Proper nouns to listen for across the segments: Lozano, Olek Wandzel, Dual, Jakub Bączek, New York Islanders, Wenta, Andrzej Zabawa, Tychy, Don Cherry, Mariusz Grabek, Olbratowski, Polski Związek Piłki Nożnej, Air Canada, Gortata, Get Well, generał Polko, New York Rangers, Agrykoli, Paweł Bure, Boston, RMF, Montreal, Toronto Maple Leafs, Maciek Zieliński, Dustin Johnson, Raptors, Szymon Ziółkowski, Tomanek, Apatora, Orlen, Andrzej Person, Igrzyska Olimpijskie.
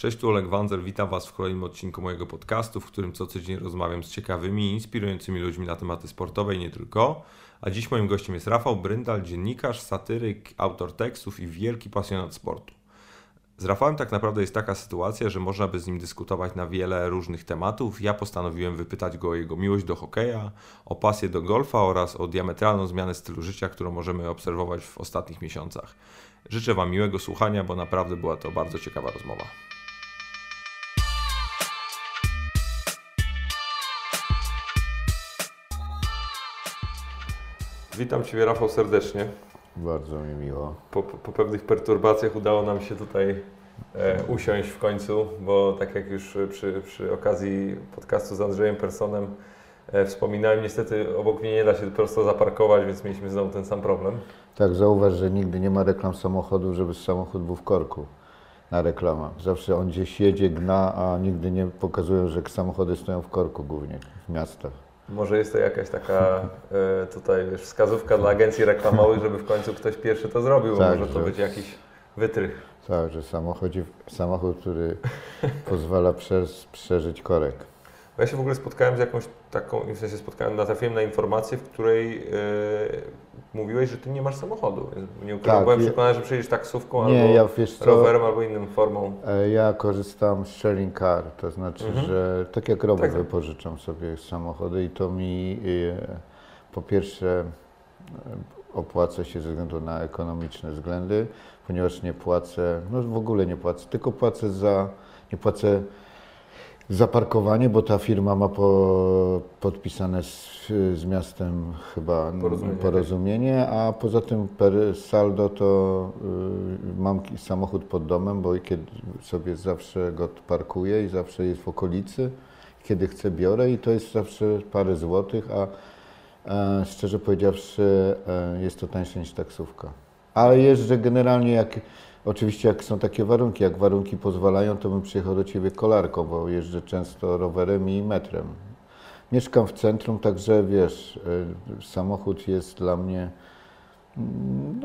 Cześć, tu Olek Wandzel, witam Was w kolejnym odcinku mojego podcastu, w którym co tydzień rozmawiam z ciekawymi i inspirującymi ludźmi na tematy sportowe i nie tylko. A dziś moim gościem jest Rafał Bryndal, dziennikarz, satyryk, autor tekstów i wielki pasjonat sportu. Z Rafałem tak naprawdę jest taka sytuacja, że można by z nim dyskutować na wiele różnych tematów. Ja postanowiłem wypytać go o jego miłość do hokeja, o pasję do golfa oraz o diametralną zmianę stylu życia, którą możemy obserwować w ostatnich miesiącach. Życzę Wam miłego słuchania, bo naprawdę była to bardzo ciekawa rozmowa. Witam Ciebie, Rafał, serdecznie. Bardzo mi miło. Po pewnych perturbacjach udało nam się tutaj usiąść w końcu, bo tak jak już przy okazji podcastu z Andrzejem Personem wspominałem, niestety obok mnie nie da się prosto zaparkować, więc mieliśmy znowu ten sam problem. Tak, zauważ, że nigdy nie ma reklam samochodów, żeby samochód był w korku na reklamach. Zawsze on gdzieś jedzie, gna, a nigdy nie pokazują, że samochody stoją w korku głównie w miastach. Może jest to jakaś taka tutaj, wiesz, wskazówka dla agencji reklamowych, żeby w końcu ktoś pierwszy to zrobił, tak, może to być jakiś wytrych. Tak, że samochód, który pozwala przeżyć korek. Ja się w ogóle spotkałem z jakąś taką, natrafiłem na informację, w której mówiłeś, że ty nie masz samochodu. Nie ukrywam, tak, byłem przekonany, że przyjedziesz taksówką rowerem albo inną formą. Ja korzystam z sharing car, to znaczy, że tak jak robię, tak, wypożyczam sobie samochody i to mi po pierwsze opłaca się ze względu na ekonomiczne względy, ponieważ nie płacę, no w ogóle nie płacę, tylko płacę za parkowanie, bo ta firma ma podpisane z miastem chyba porozumienie, a poza tym per saldo to mam samochód pod domem, bo kiedy sobie zawsze go parkuję i zawsze jest w okolicy, kiedy chcę biorę i to jest zawsze parę złotych, a szczerze powiedziawszy jest to tańsze niż taksówka. Ale jeżdżę generalnie oczywiście jak są takie warunki, jak warunki pozwalają, to bym przyjechał do Ciebie kolarką, bo jeżdżę często rowerem i metrem. Mieszkam w centrum, także wiesz, samochód jest dla mnie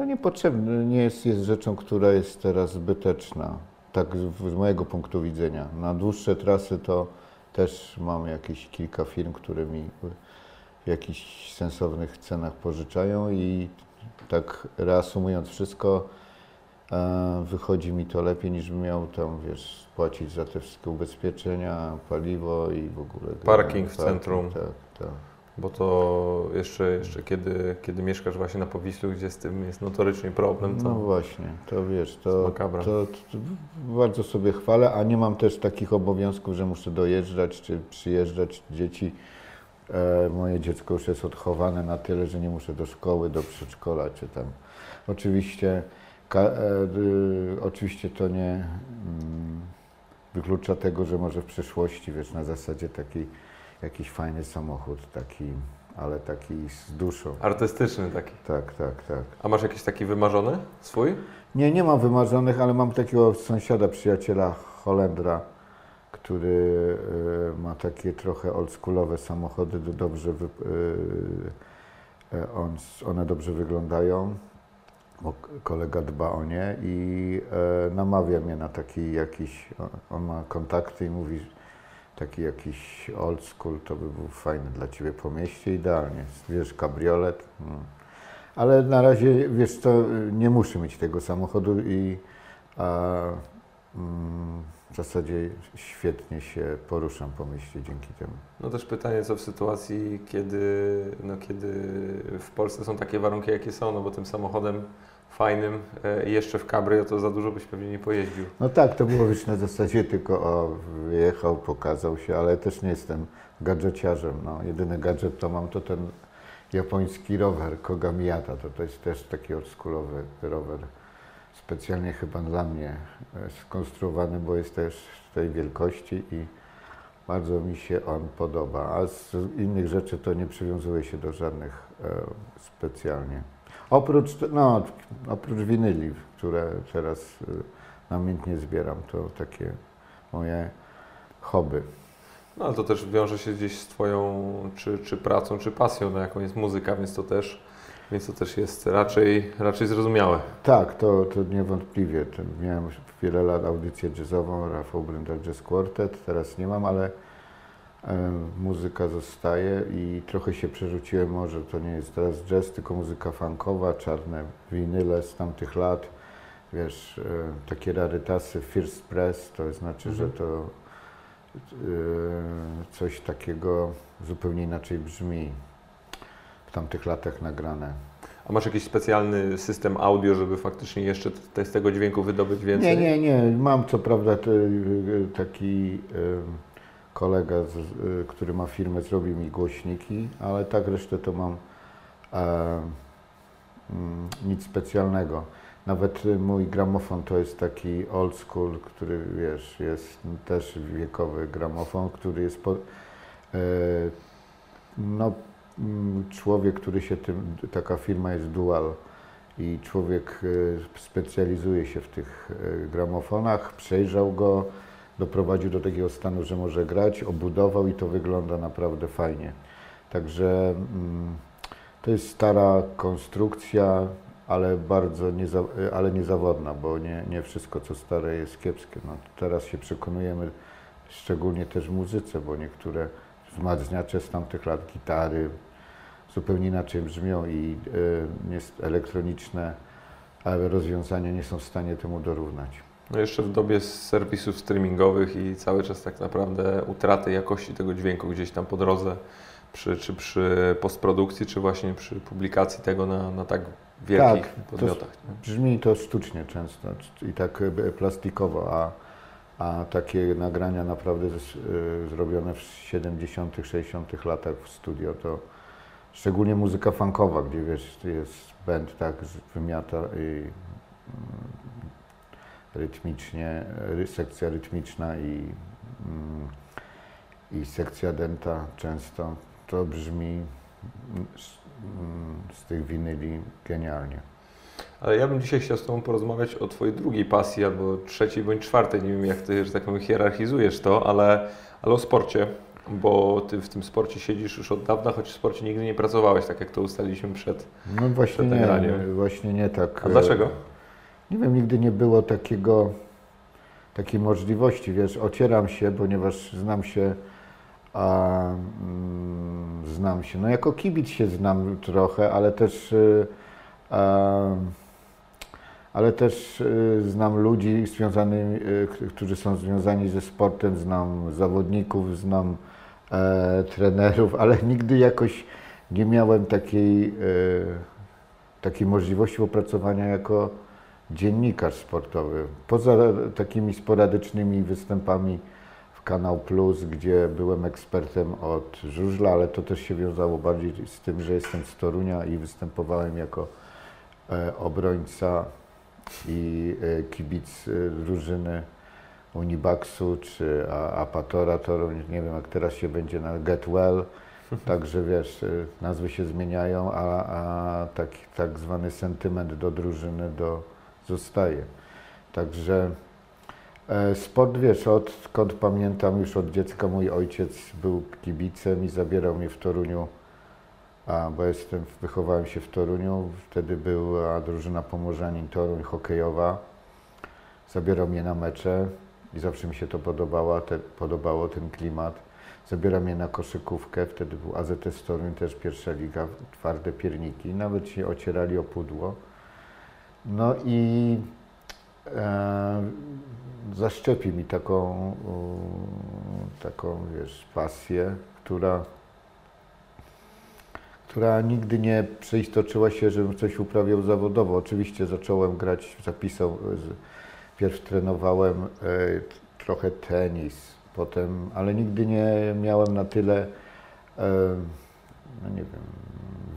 niepotrzebny, nie jest rzeczą, która jest teraz zbyteczna, tak z mojego punktu widzenia. Na dłuższe trasy to też mam jakieś kilka firm, które mi w jakichś sensownych cenach pożyczają i tak reasumując wszystko, wychodzi mi to lepiej niż bym miał tam, wiesz, płacić za te wszystkie ubezpieczenia, paliwo i w ogóle. Parking w centrum. Tak. Bo to jeszcze kiedy mieszkasz właśnie na Powiślu, gdzie z tym jest notoryczny problem, to... No właśnie, to wiesz, to bardzo sobie chwalę, a nie mam też takich obowiązków, że muszę dojeżdżać czy przyjeżdżać dzieci. Moje dziecko już jest odchowane na tyle, że nie muszę do szkoły, do przedszkola czy tam. Oczywiście to nie wyklucza tego, że może w przyszłości, wiesz, na zasadzie taki jakiś fajny samochód, taki, ale taki z duszą. Artystyczny taki. Tak. A masz jakiś taki wymarzony swój? Nie mam wymarzonych, ale mam takiego sąsiada, przyjaciela Holendra, który ma takie trochę oldschoolowe samochody, one dobrze wyglądają. Bo kolega dba o nie i namawia mnie na taki jakiś, on ma kontakty i mówi, taki jakiś old school to by był fajny dla Ciebie po mieście, idealnie, wiesz, kabriolet. No. Ale na razie, wiesz co, nie muszę mieć tego samochodu i w zasadzie świetnie się poruszam po mieście dzięki temu. No też pytanie, co w sytuacji, kiedy w Polsce są takie warunki, jakie są, no bo tym samochodem fajnym jeszcze w kabrio to za dużo byś pewnie nie pojeździł. No tak, to było być na zasadzie tylko wyjechał, pokazał się, ale też nie jestem gadżeciarzem. No. Jedyny gadżet to mam to ten japoński rower Koga Miata, to jest też taki oldschoolowy rower. Specjalnie chyba dla mnie skonstruowany, bo jest też tej wielkości i bardzo mi się on podoba. A z innych rzeczy to nie przywiązuję się do żadnych specjalnie. Oprócz winyli, które teraz namiętnie zbieram, to takie moje hobby. No ale to też wiąże się gdzieś z Twoją czy pracą, czy pasją, no jaką jest muzyka, więc to też Więc to też jest raczej zrozumiałe. Tak, to niewątpliwie. Miałem wiele lat audycję jazzową, Rafał Bryndal Jazz Quartet, teraz nie mam, ale muzyka zostaje i trochę się przerzuciłem, może to nie jest teraz jazz, tylko muzyka funkowa, czarne winyle z tamtych lat, wiesz, takie rarytasy, first press, to znaczy, że to coś takiego zupełnie inaczej brzmi w tamtych latach nagrane. A masz jakiś specjalny system audio, żeby faktycznie jeszcze z tego dźwięku wydobyć więcej? Nie, nie, nie. Mam co prawda taki kolega, który ma firmę, zrobił mi głośniki, ale tak resztę to mam nic specjalnego. Nawet mój gramofon to jest taki old school, który wiesz, jest też wiekowy gramofon, który jest człowiek, który się tym, taka firma jest Dual i człowiek specjalizuje się w tych gramofonach, przejrzał go, doprowadził do takiego stanu, że może grać, obudował i to wygląda naprawdę fajnie. Także to jest stara konstrukcja, ale bardzo niezawodna, bo nie wszystko, co stare, jest kiepskie. No, teraz się przekonujemy, szczególnie też w muzyce, bo niektóre wzmacniacze z tamtych lat, gitary zupełnie inaczej brzmią i elektroniczne rozwiązania nie są w stanie temu dorównać. No jeszcze w dobie serwisów streamingowych i cały czas tak naprawdę utraty jakości tego dźwięku gdzieś tam po drodze, czy przy postprodukcji, czy właśnie przy publikacji tego na tak wielkich podmiotach. Brzmi to sztucznie często i tak plastikowo, a takie nagrania naprawdę zrobione w 70., 60. latach w studio, to szczególnie muzyka funkowa, gdzie wiesz, jest band tak wymiata i rytmicznie, sekcja rytmiczna i sekcja dęta często, to brzmi z tych winyli genialnie. Ale ja bym dzisiaj chciał z Tobą porozmawiać o Twojej drugiej pasji, albo trzeciej, bądź czwartej, nie wiem jak Ty, że tak powiem, hierarchizujesz to, ale o sporcie, bo Ty w tym sporcie siedzisz już od dawna, choć w sporcie nigdy nie pracowałeś, tak jak to ustaliliśmy przed nagraniem. No właśnie, właśnie nie tak. A dlaczego? Nie wiem, nigdy nie było takiej możliwości, wiesz, ocieram się, ponieważ znam się, no jako kibic się znam trochę, ale też znam ludzi związanych, którzy są związani ze sportem, znam zawodników, znam trenerów, ale nigdy jakoś nie miałem takiej możliwości opracowania jako dziennikarz sportowy. Poza takimi sporadycznymi występami w Kanał Plus, gdzie byłem ekspertem od żużla, ale to też się wiązało bardziej z tym, że jestem z Torunia i występowałem jako obrońca i kibic drużyny Unibaksu czy Apatora Toruń, nie wiem jak teraz się będzie na Get Well, także wiesz, nazwy się zmieniają, a taki tak zwany sentyment do drużyny zostaje. Także sport, wiesz, odkąd pamiętam, już od dziecka mój ojciec był kibicem i zabierał mnie w Toruniu, bo wychowałem się w Toruniu, wtedy była drużyna Pomorzanin Toruń hokejowa, zabierał mnie na mecze i zawsze mi się to podobało, ten klimat. Zabierał mnie na koszykówkę, wtedy był AZS Torun, też pierwsza liga, twarde pierniki, nawet się ocierali o pudło. No i zaszczepi mi taką wiesz, pasję, która nigdy nie przeistoczyła się, żebym coś uprawiał zawodowo. Oczywiście zacząłem grać, pierw trenowałem trochę tenis, potem, ale nigdy nie miałem na tyle, no nie wiem,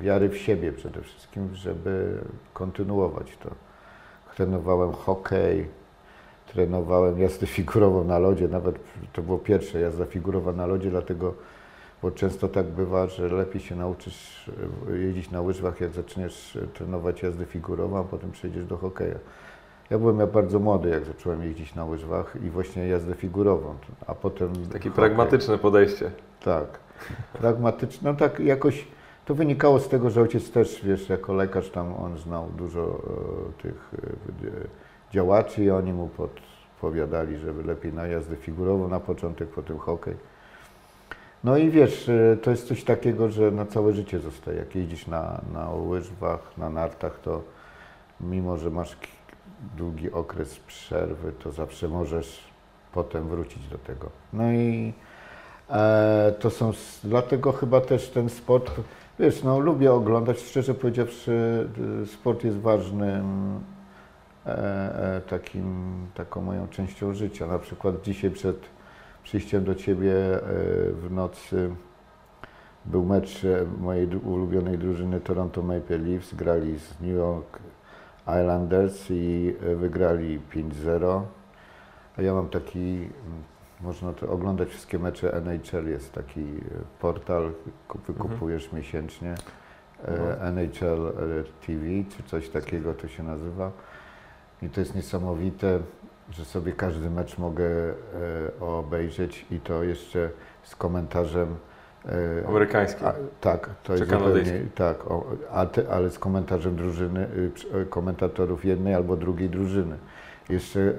wiary w siebie przede wszystkim, żeby kontynuować to. Trenowałem hokej, trenowałem jazdę figurową na lodzie, nawet to było pierwsze, jazda figurowa na lodzie, dlatego, bo często tak bywa, że lepiej się nauczysz jeździć na łyżwach, jak zaczniesz trenować jazdę figurową, a potem przejdziesz do hokeja. Ja byłem bardzo młody, jak zacząłem jeździć na łyżwach i właśnie jazdę figurową, a potem... Takie pragmatyczne podejście. Tak, pragmatyczne, no tak jakoś To wynikało z tego, że ojciec też, wiesz, jako lekarz tam on znał dużo tych działaczy i oni mu podpowiadali, żeby lepiej na jazdę figurową na początek, potem hokej. No i wiesz, to jest coś takiego, że na całe życie zostaje. Jak jeździsz na łyżwach, na nartach, to mimo, że masz długi okres przerwy, to zawsze możesz potem wrócić do tego. No i to są, dlatego chyba też ten sport, wiesz, no lubię oglądać, szczerze powiedziawszy, sport jest ważnym taką moją częścią życia. Na przykład dzisiaj przed przyjściem do Ciebie w nocy był mecz mojej ulubionej drużyny Toronto Maple Leafs. Grali z New York Islanders i wygrali 5-0. A ja mam taki, można to oglądać wszystkie mecze NHL, jest taki portal, wykupujesz miesięcznie, NHL TV czy coś takiego to się nazywa. I to jest niesamowite, że sobie każdy mecz mogę obejrzeć i to jeszcze z komentarzem amerykańskim. Tak, to jest zupełnie, tak, ale z komentarzem drużyny, komentatorów jednej albo drugiej drużyny. Jeszcze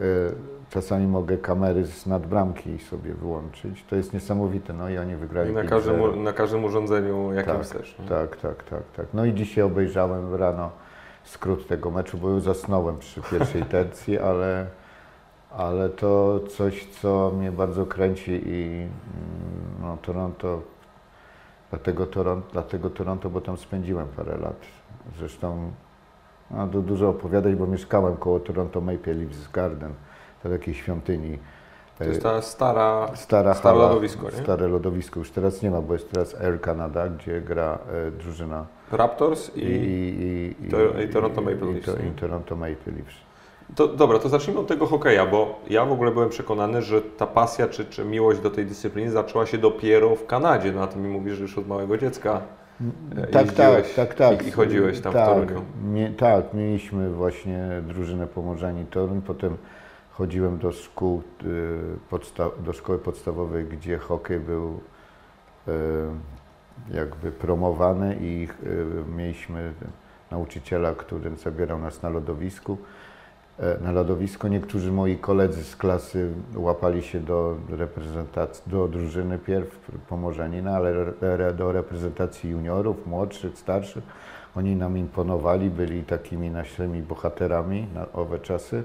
czasami mogę kamery z nadbramki sobie wyłączyć. To jest niesamowite, no i oni wygrali. I na każdym urządzeniu, jakim chcesz. Tak. No i dzisiaj obejrzałem rano skrót tego meczu, bo zasnąłem przy pierwszej tercji, ale to coś, co mnie bardzo kręci i no, Toronto, dlatego Toronto, bo tam spędziłem parę lat. Zresztą no, dużo opowiadać, bo mieszkałem koło Toronto Maple Leafs Garden, do takiej świątyni. To jest ta stare lodowisko, nie? Stare lodowisko. Już teraz nie ma, bo jest teraz Air Canada, gdzie gra drużyna Raptors i Toronto Maple Leafs. To, dobra, to zacznijmy od tego hokeja, bo ja w ogóle byłem przekonany, że ta pasja czy miłość do tej dyscypliny zaczęła się dopiero w Kanadzie. No, a ty mi mówisz, że już od małego dziecka jeździłeś i chodziłeś tam w Toruniu. Tak, mieliśmy właśnie drużynę Pomorzanin Toruń, potem chodziłem do szkoły podstawowej, gdzie hokej był jakby promowany i mieliśmy nauczyciela, który zabierał nas na lodowisku. Niektórzy moi koledzy z klasy łapali się do reprezentacji, do drużyny pierw Pomorzanina, ale do reprezentacji juniorów, młodszych, starszych. Oni nam imponowali, byli takimi naszymi bohaterami na owe czasy.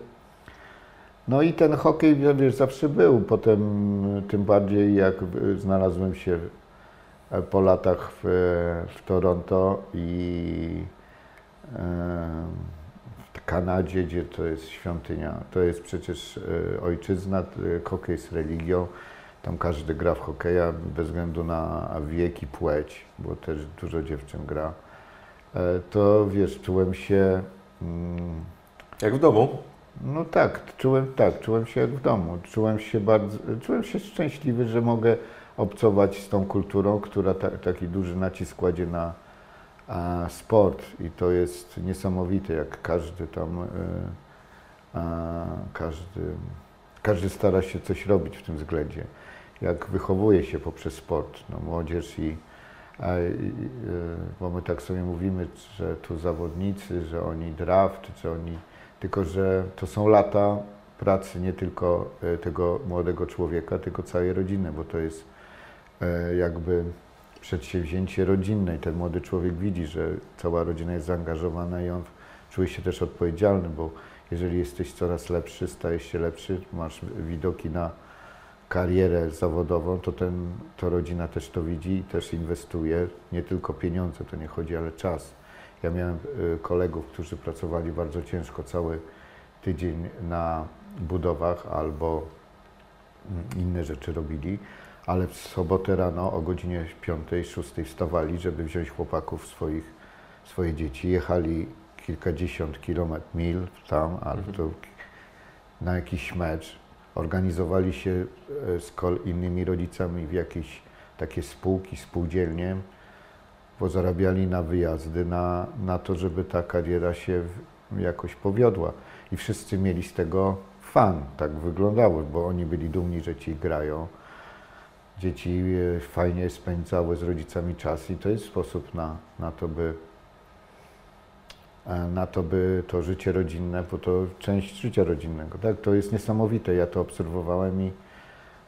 No i ten hokej, wiesz, zawsze był. Potem tym bardziej, jak znalazłem się po latach w Toronto i w Kanadzie, gdzie to jest świątynia. To jest przecież ojczyzna, hokej z religią. Tam każdy gra w hokeja bez względu na wiek i płeć, bo też dużo dziewczyn gra. To wiesz, czułem się... Jak w domu? No tak, czułem się jak w domu. Czułem się szczęśliwy, że mogę obcować z tą kulturą, która taki duży nacisk kładzie na sport i to jest niesamowite, jak każdy tam, każdy stara się coś robić w tym względzie, jak wychowuje się poprzez sport, no, młodzież bo my tak sobie mówimy, że tu zawodnicy, że oni draft, że oni... Tylko że to są lata pracy nie tylko tego młodego człowieka, tylko całej rodziny, bo to jest jakby przedsięwzięcie rodzinne i ten młody człowiek widzi, że cała rodzina jest zaangażowana i on czuje się też odpowiedzialny, bo jeżeli jesteś coraz lepszy, stajesz się lepszy, masz widoki na karierę zawodową, to to rodzina też to widzi i też inwestuje. Nie tylko pieniądze, to nie chodzi, ale czas. Ja miałem kolegów, którzy pracowali bardzo ciężko cały tydzień na budowach albo inne rzeczy robili, ale w sobotę rano o godzinie 5-6 wstawali, żeby wziąć chłopaków swoje dzieci. Jechali kilkadziesiąt kilometrów, mil tam, albo na jakiś mecz. Organizowali się z innymi rodzicami w jakieś takie spółki, spółdzielnie, bo zarabiali na wyjazdy, na to, żeby ta kariera się jakoś powiodła. I wszyscy mieli z tego fan, tak wyglądało, bo oni byli dumni, że ci grają. dzieci fajnie spędzały z rodzicami czas i to jest sposób na to, by to życie rodzinne, bo to część życia rodzinnego, tak? To jest niesamowite, ja to obserwowałem i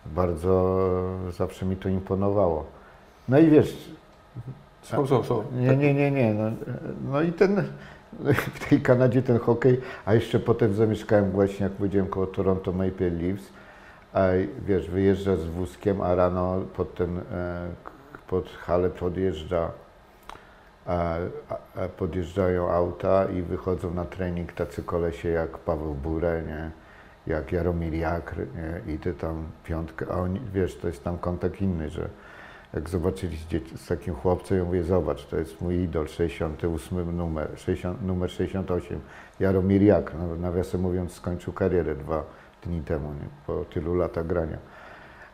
bardzo zawsze mi to imponowało. No i wiesz... Są. Nie. No i ten... W tej Kanadzie ten hokej, a jeszcze potem zamieszkałem właśnie, jak powiedziałem, koło Toronto Maple Leafs. A wiesz, wyjeżdża z wózkiem, a rano pod halę podjeżdżają auta i wychodzą na trening tacy kolesie jak Paweł Bure, nie? Jak Jaromir Jagr, nie? I ty tam piątkę, a oni, wiesz, to jest tam kontakt inny, że jak zobaczyli z takim chłopcem, ja mówię, zobacz, to jest mój idol, 68 numer, 60, numer 68, Jaromir Jagr, nawiasem mówiąc, skończył karierę 2 dni temu, nie? Po tylu latach grania.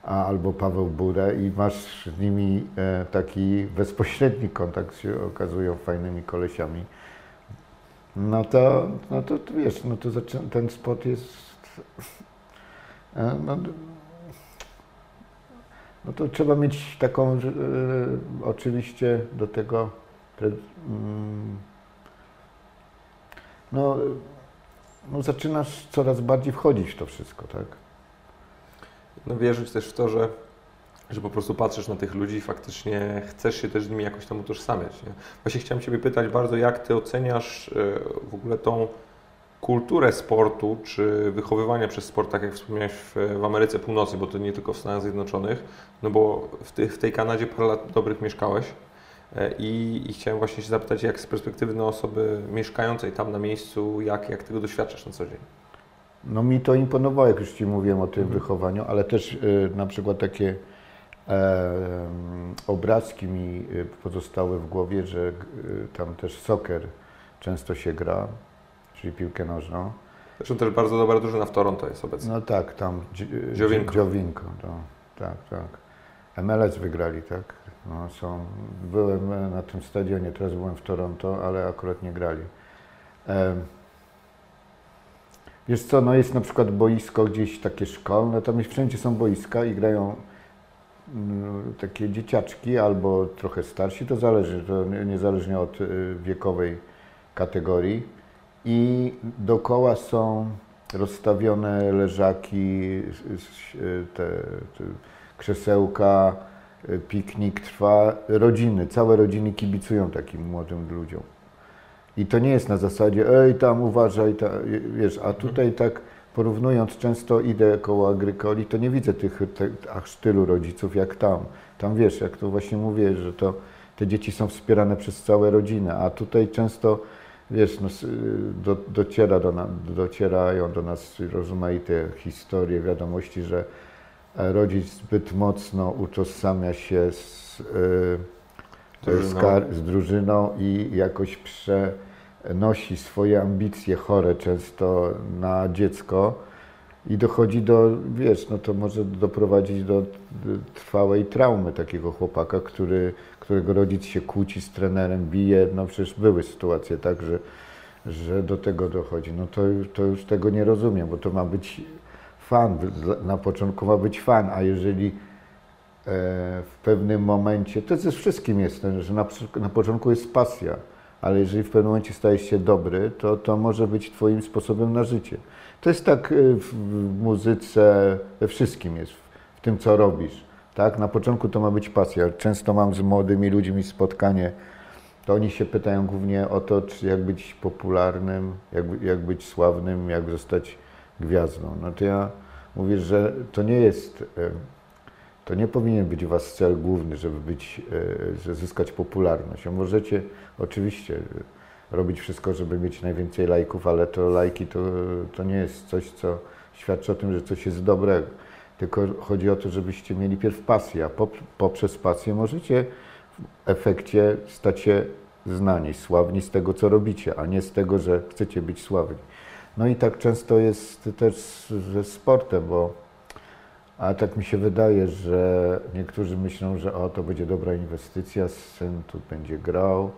Albo Paweł Bure i masz z nimi taki bezpośredni kontakt, się okazują fajnymi kolesiami. No to wiesz, no to ten sport jest... No to trzeba mieć taką, oczywiście do tego, no zaczynasz coraz bardziej wchodzić w to wszystko, tak? No wierzyć też w to, że po prostu patrzysz na tych ludzi i faktycznie chcesz się też z nimi jakoś tam utożsamiać, nie? Właśnie chciałem Ciebie pytać bardzo, jak Ty oceniasz w ogóle tą kulturę sportu, czy wychowywania przez sport, tak jak wspomniałeś, w Ameryce Północnej, bo to nie tylko w Stanach Zjednoczonych, no bo w tej Kanadzie parę lat dobrych mieszkałeś i chciałem właśnie się zapytać, jak z perspektywy osoby mieszkającej tam na miejscu, jak tego doświadczasz na co dzień? No mi to imponowało, jak już Ci mówiłem o tym wychowaniu, ale też na przykład takie obrazki mi pozostały w głowie, że tam też soccer często się gra, czyli piłkę nożną. Zresztą też bardzo dobra drużyna w Toronto jest obecnie. No tak, tam Dziovinko, no, tak. MLS wygrali, tak? No, byłem na tym stadionie, teraz byłem w Toronto, ale akurat nie grali. Wiesz co, no jest na przykład boisko gdzieś takie szkolne, tam wszędzie są boiska i grają takie dzieciaczki albo trochę starsi, to zależy, to niezależnie od wiekowej kategorii. I dookoła są rozstawione leżaki, te krzesełka, piknik trwa, rodziny, całe rodziny kibicują takim młodym ludziom. I to nie jest na zasadzie, ej tam uważaj, tam, wiesz, a tutaj tak porównując, często idę koło Agrykoli, to nie widzę aż tylu rodziców jak tam. Tam wiesz, jak to właśnie mówię, że te dzieci są wspierane przez całe rodziny, a tutaj często, wiesz, no, docierają do nas rozmaite historie, wiadomości, że rodzic zbyt mocno utożsamia się z drużyną i jakoś przenosi swoje ambicje chore często na dziecko i dochodzi do, wiesz, no to może doprowadzić do trwałej traumy takiego chłopaka, którego rodzic się kłóci z trenerem, bije, no przecież były sytuacje tak, że do tego dochodzi. No to już tego nie rozumiem, bo to ma być fan, na początku ma być fan, a jeżeli w pewnym momencie, to ze wszystkim jest, że na początku jest pasja, ale jeżeli w pewnym momencie stajesz się dobry, to może być Twoim sposobem na życie. To jest tak w muzyce, we wszystkim jest, w tym co robisz, tak? Na początku to ma być pasja. Często mam z młodymi ludźmi spotkanie, to oni się pytają głównie o to, czy jak być popularnym, jak być sławnym, jak zostać gwiazdą. No to ja mówię, że to nie jest... To nie powinien być wasz cel główny, żeby zyskać popularność. Możecie oczywiście robić wszystko, żeby mieć najwięcej lajków, ale to lajki to nie jest coś, co świadczy o tym, że coś jest dobrego. Tylko chodzi o to, żebyście mieli pierw pasję, a poprzez pasję możecie w efekcie stać się znani, sławni z tego, co robicie, a nie z tego, że chcecie być sławni. No i tak często jest też ze sportem, A tak mi się wydaje, że niektórzy myślą, że to będzie dobra inwestycja, syn tu będzie grał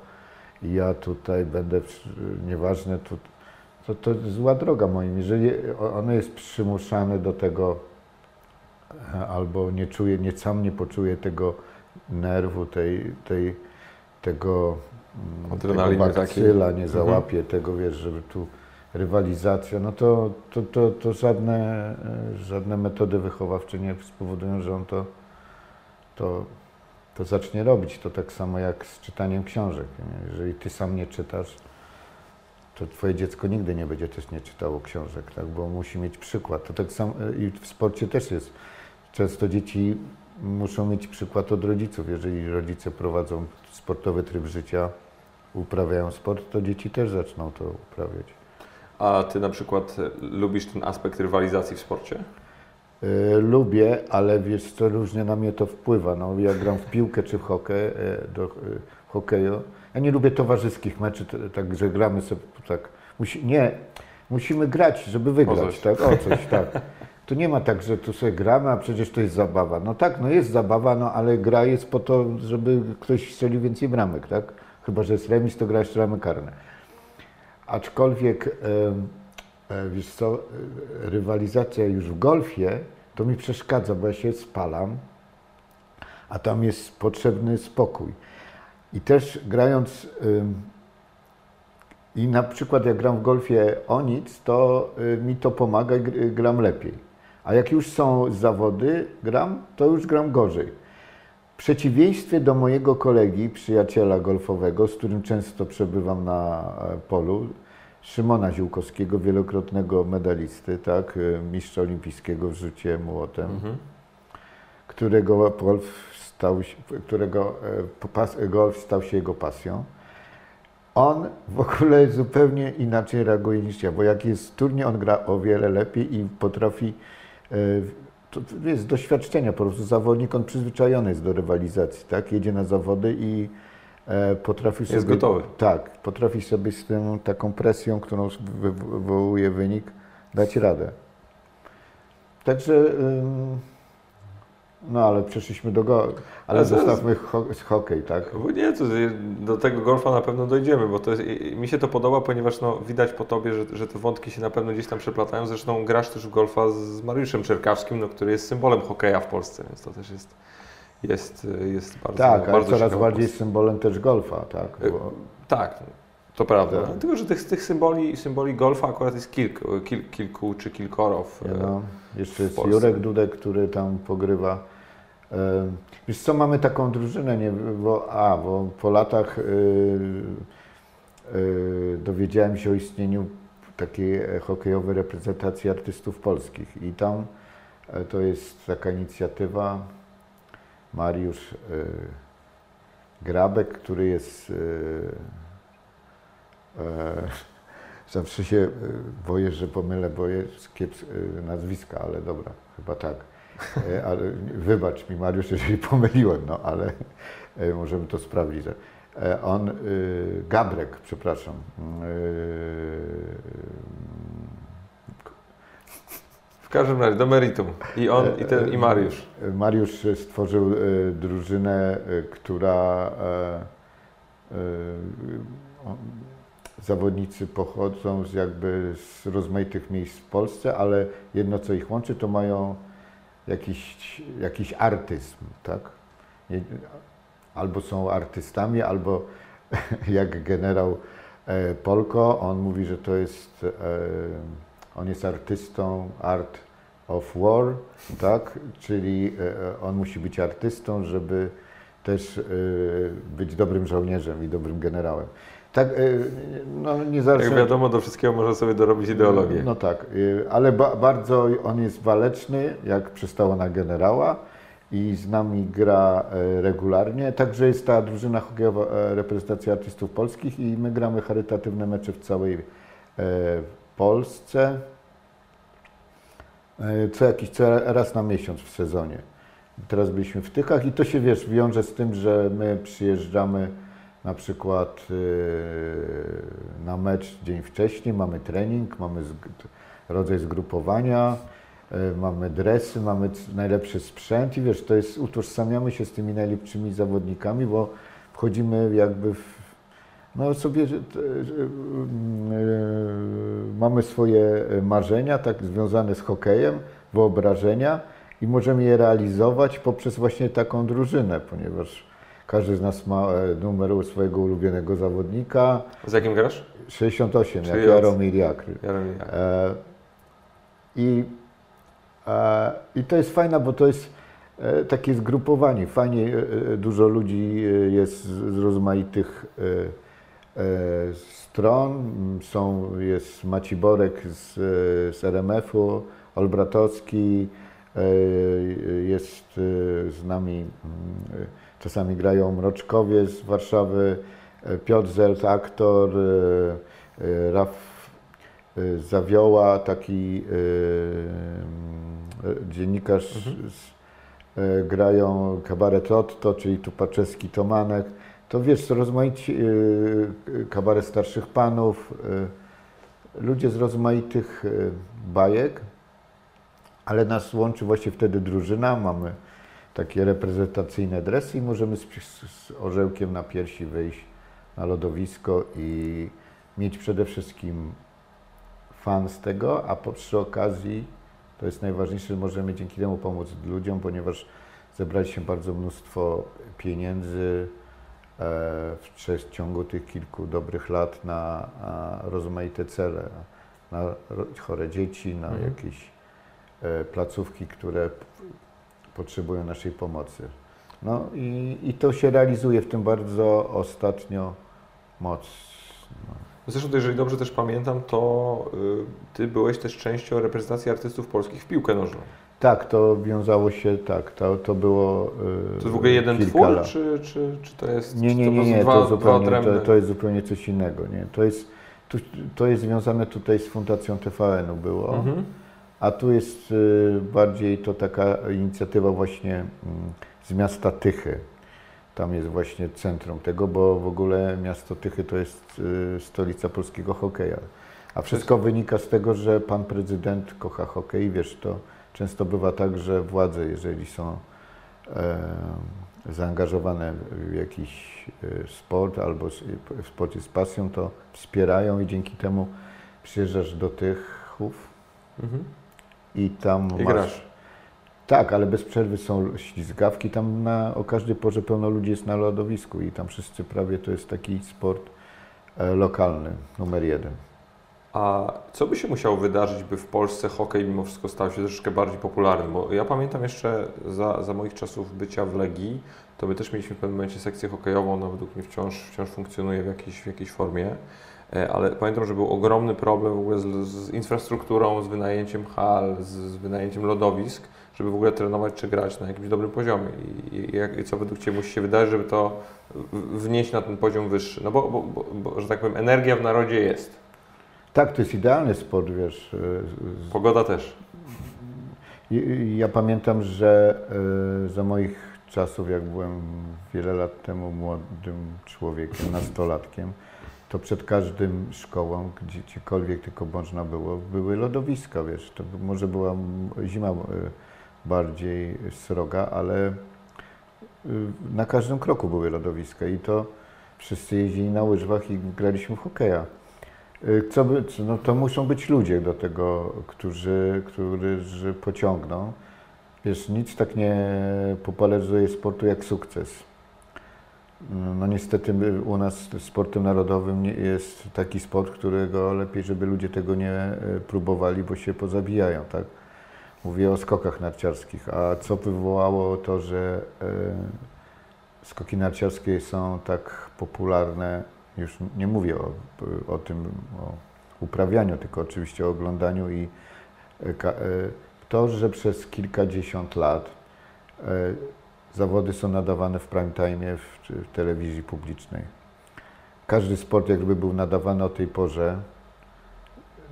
i ja tutaj będę, nieważne, to jest zła droga moim. Jeżeli on jest przymuszany do tego albo nie czuje, sam nie poczuje tego nerwu, tego bakcyla, nie załapie tego, wiesz, żeby tu rywalizacja, no to żadne metody wychowawcze nie spowodują, że on to zacznie robić. To tak samo jak z czytaniem książek. Jeżeli ty sam nie czytasz, to twoje dziecko nigdy nie będzie też nie czytało książek, tak? Bo musi mieć przykład. To tak samo i w sporcie też jest. Często dzieci muszą mieć przykład od rodziców. Jeżeli rodzice prowadzą sportowy tryb życia, uprawiają sport, to dzieci też zaczną to uprawiać. A ty na przykład lubisz ten aspekt rywalizacji w sporcie? Lubię, ale wiesz co, różnie na mnie to wpływa. No, ja gram w piłkę czy w hokej, hokeju. Ja nie lubię towarzyskich meczy, tak, że gramy sobie tak. Musimy grać, żeby wygrać, tak? O coś, tak. Tu nie ma tak, że tu sobie gramy, a przecież to jest zabawa. No tak, no jest zabawa, no ale gra jest po to, żeby ktoś strzelił więcej bramek, tak? Chyba że jest remis, to gra jeszcze ramy karne. Aczkolwiek, wiesz co, rywalizacja już w golfie to mi przeszkadza, bo ja się spalam, a tam jest potrzebny spokój. I też grając, i na przykład jak gram w golfie o nic, to mi to pomaga i gram lepiej. A jak już są zawody, to już gram gorzej. W przeciwieństwie do mojego kolegi, przyjaciela golfowego, z którym często przebywam na polu, Szymona Ziółkowskiego, wielokrotnego medalisty, tak, mistrza olimpijskiego w rzucie młotem, którego golf stał się jego pasją. On w ogóle zupełnie inaczej reaguje niż ja, bo jak jest turniej, on gra o wiele lepiej i potrafi, to jest doświadczenia po prostu, zawodnik, on przyzwyczajony jest do rywalizacji, tak? Jedzie na zawody i potrafi sobie... Jest gotowy. Tak, potrafi sobie z tym, taką presją, którą wywołuje wynik, dać radę. Także... No ale przeszliśmy do golfa, ale zostawmy hokej, tak? Nie, do tego golfa na pewno dojdziemy, bo to jest, mi się to podoba, ponieważ no, widać po tobie, że te wątki się na pewno gdzieś tam przeplatają. Zresztą grasz też w golfa z Mariuszem Czerkawskim, no, który jest symbolem hokeja w Polsce, więc to też jest bardzo, tak, bardzo coraz bardziej symbolem też golfa, tak? Bo... Tak, to prawda. Tak. Tylko że tych symboli golfa akurat jest kilku czy kilkoro w Polsce. No, jeszcze jest Jurek Dudek, który tam pogrywa. Wiesz co, mamy taką drużynę, bo po latach dowiedziałem się o istnieniu takiej hokejowej reprezentacji artystów polskich i tam to jest taka inicjatywa Mariusz Grabek, który jest... Zawsze się boję, że pomylę, bo jest nazwiska, ale dobra, chyba tak. Ale wybacz mi, Mariusz, jeżeli pomyliłem, no ale możemy to sprawdzić. On, Gabrek, przepraszam. W każdym razie, do meritum. I on, i Mariusz. Mariusz stworzył drużynę, która zawodnicy pochodzą z rozmaitych miejsc w Polsce, ale jedno, co ich łączy, to mają jakiś artyzm, tak? Albo są artystami, albo jak generał Polko, on mówi, że on jest artystą art of war, tak? Czyli on musi być artystą, żeby też być dobrym żołnierzem i dobrym generałem. Tak, no nie zawsze... Jak wiadomo, do wszystkiego można sobie dorobić ideologię. No tak, ale bardzo on jest waleczny, jak przystało na generała i z nami gra regularnie. Także jest ta drużyna hokejowa reprezentacji artystów polskich i my gramy charytatywne mecze w całej Polsce. Co raz na miesiąc w sezonie. Teraz byliśmy w Tychach i to się, wiesz, wiąże z tym, że my przyjeżdżamy na przykład na mecz dzień wcześniej, mamy trening, mamy rodzaj zgrupowania, mamy dresy, mamy najlepszy sprzęt i wiesz, to jest, utożsamiamy się z tymi najlepszymi zawodnikami, bo wchodzimy jakby mamy swoje marzenia, tak, związane z hokejem, wyobrażenia i możemy je realizować poprzez właśnie taką drużynę, ponieważ każdy z nas ma numer swojego ulubionego zawodnika. Z jakim grasz? 68, czyli jak Jaromir Jagr. I to jest fajne, bo to jest takie zgrupowanie. Fajnie, dużo ludzi jest z rozmaitych stron. Jest Maciej Borek z RMF-u, Olbratowski, jest z nami, czasami grają Mroczkowie z Warszawy, Piotr Zelt, aktor, Zawioła, taki dziennikarz, grają kabaret Otto, czyli Tupaczeski Tomanek. To wiesz, rozmaici kabaret starszych panów, ludzie z rozmaitych bajek, ale nas łączy właśnie wtedy drużyna, mamy takie reprezentacyjne dresy i możemy z orzełkiem na piersi wyjść na lodowisko i mieć przede wszystkim fan z tego, a przy okazji, to jest najważniejsze, możemy dzięki temu pomóc ludziom, ponieważ zebraliśmy bardzo mnóstwo pieniędzy w ciągu tych kilku dobrych lat na rozmaite cele, na chore dzieci, na jakieś placówki, które potrzebują naszej pomocy. No i to się realizuje w tym bardzo ostatnio mocno. Zresztą, jeżeli dobrze też pamiętam, to ty byłeś też częścią reprezentacji artystów polskich w piłkę nożną. Tak, to wiązało się, tak, to było... To jest w ogóle jeden twór, czy to jest... Nie, to jest zupełnie coś innego. Nie? To jest związane tutaj z Fundacją TVN-u było, a tu jest bardziej to taka inicjatywa właśnie z miasta Tychy. Tam jest właśnie centrum tego, bo w ogóle miasto Tychy to jest stolica polskiego hokeja. A wszystko wynika z tego, że pan prezydent kocha hokej. Wiesz, to często bywa tak, że władze, jeżeli są zaangażowane w jakiś sport albo w sporcie z pasją, to wspierają i dzięki temu przyjeżdżasz do Tychów i tam i grasz. Tak, ale bez przerwy są ślizgawki, tam o każdej porze pełno ludzi jest na lodowisku i tam wszyscy prawie, to jest taki sport lokalny, numer 1. A co by się musiało wydarzyć, by w Polsce hokej mimo wszystko stał się troszeczkę bardziej popularny? Bo ja pamiętam jeszcze za moich czasów bycia w Legii, to my też mieliśmy w pewnym momencie sekcję hokejową, ona według mnie wciąż funkcjonuje w jakiejś formie. Ale pamiętam, że był ogromny problem w ogóle z infrastrukturą, z wynajęciem hal, z wynajęciem lodowisk, żeby w ogóle trenować czy grać na jakimś dobrym poziomie. I co według Ciebie musi się wydarzyć, żeby to wnieść na ten poziom wyższy? No bo że tak powiem, energia w narodzie jest. Tak, to jest idealny sport, wiesz. Pogoda też. Ja pamiętam, że za moich czasów, jak byłem wiele lat temu młodym człowiekiem, nastolatkiem, to przed każdym szkołą, gdziekolwiek tylko można było, były lodowiska, wiesz, to może była zima bardziej sroga, ale na każdym kroku były lodowiska i to wszyscy jeździli na łyżwach i graliśmy w hokeja. No to muszą być ludzie do tego, którzy pociągną. Wiesz, nic tak nie popularyzuje sportu jak sukces. No niestety u nas sportem narodowym jest taki sport, którego lepiej, żeby ludzie tego nie próbowali, bo się pozabijają, tak? Mówię o skokach narciarskich, a co wywołało to, że skoki narciarskie są tak popularne, już nie mówię o uprawianiu, tylko oczywiście o oglądaniu i to, że przez kilkadziesiąt lat zawody są nadawane w prime time w telewizji publicznej. Każdy sport jakby był nadawany o tej porze,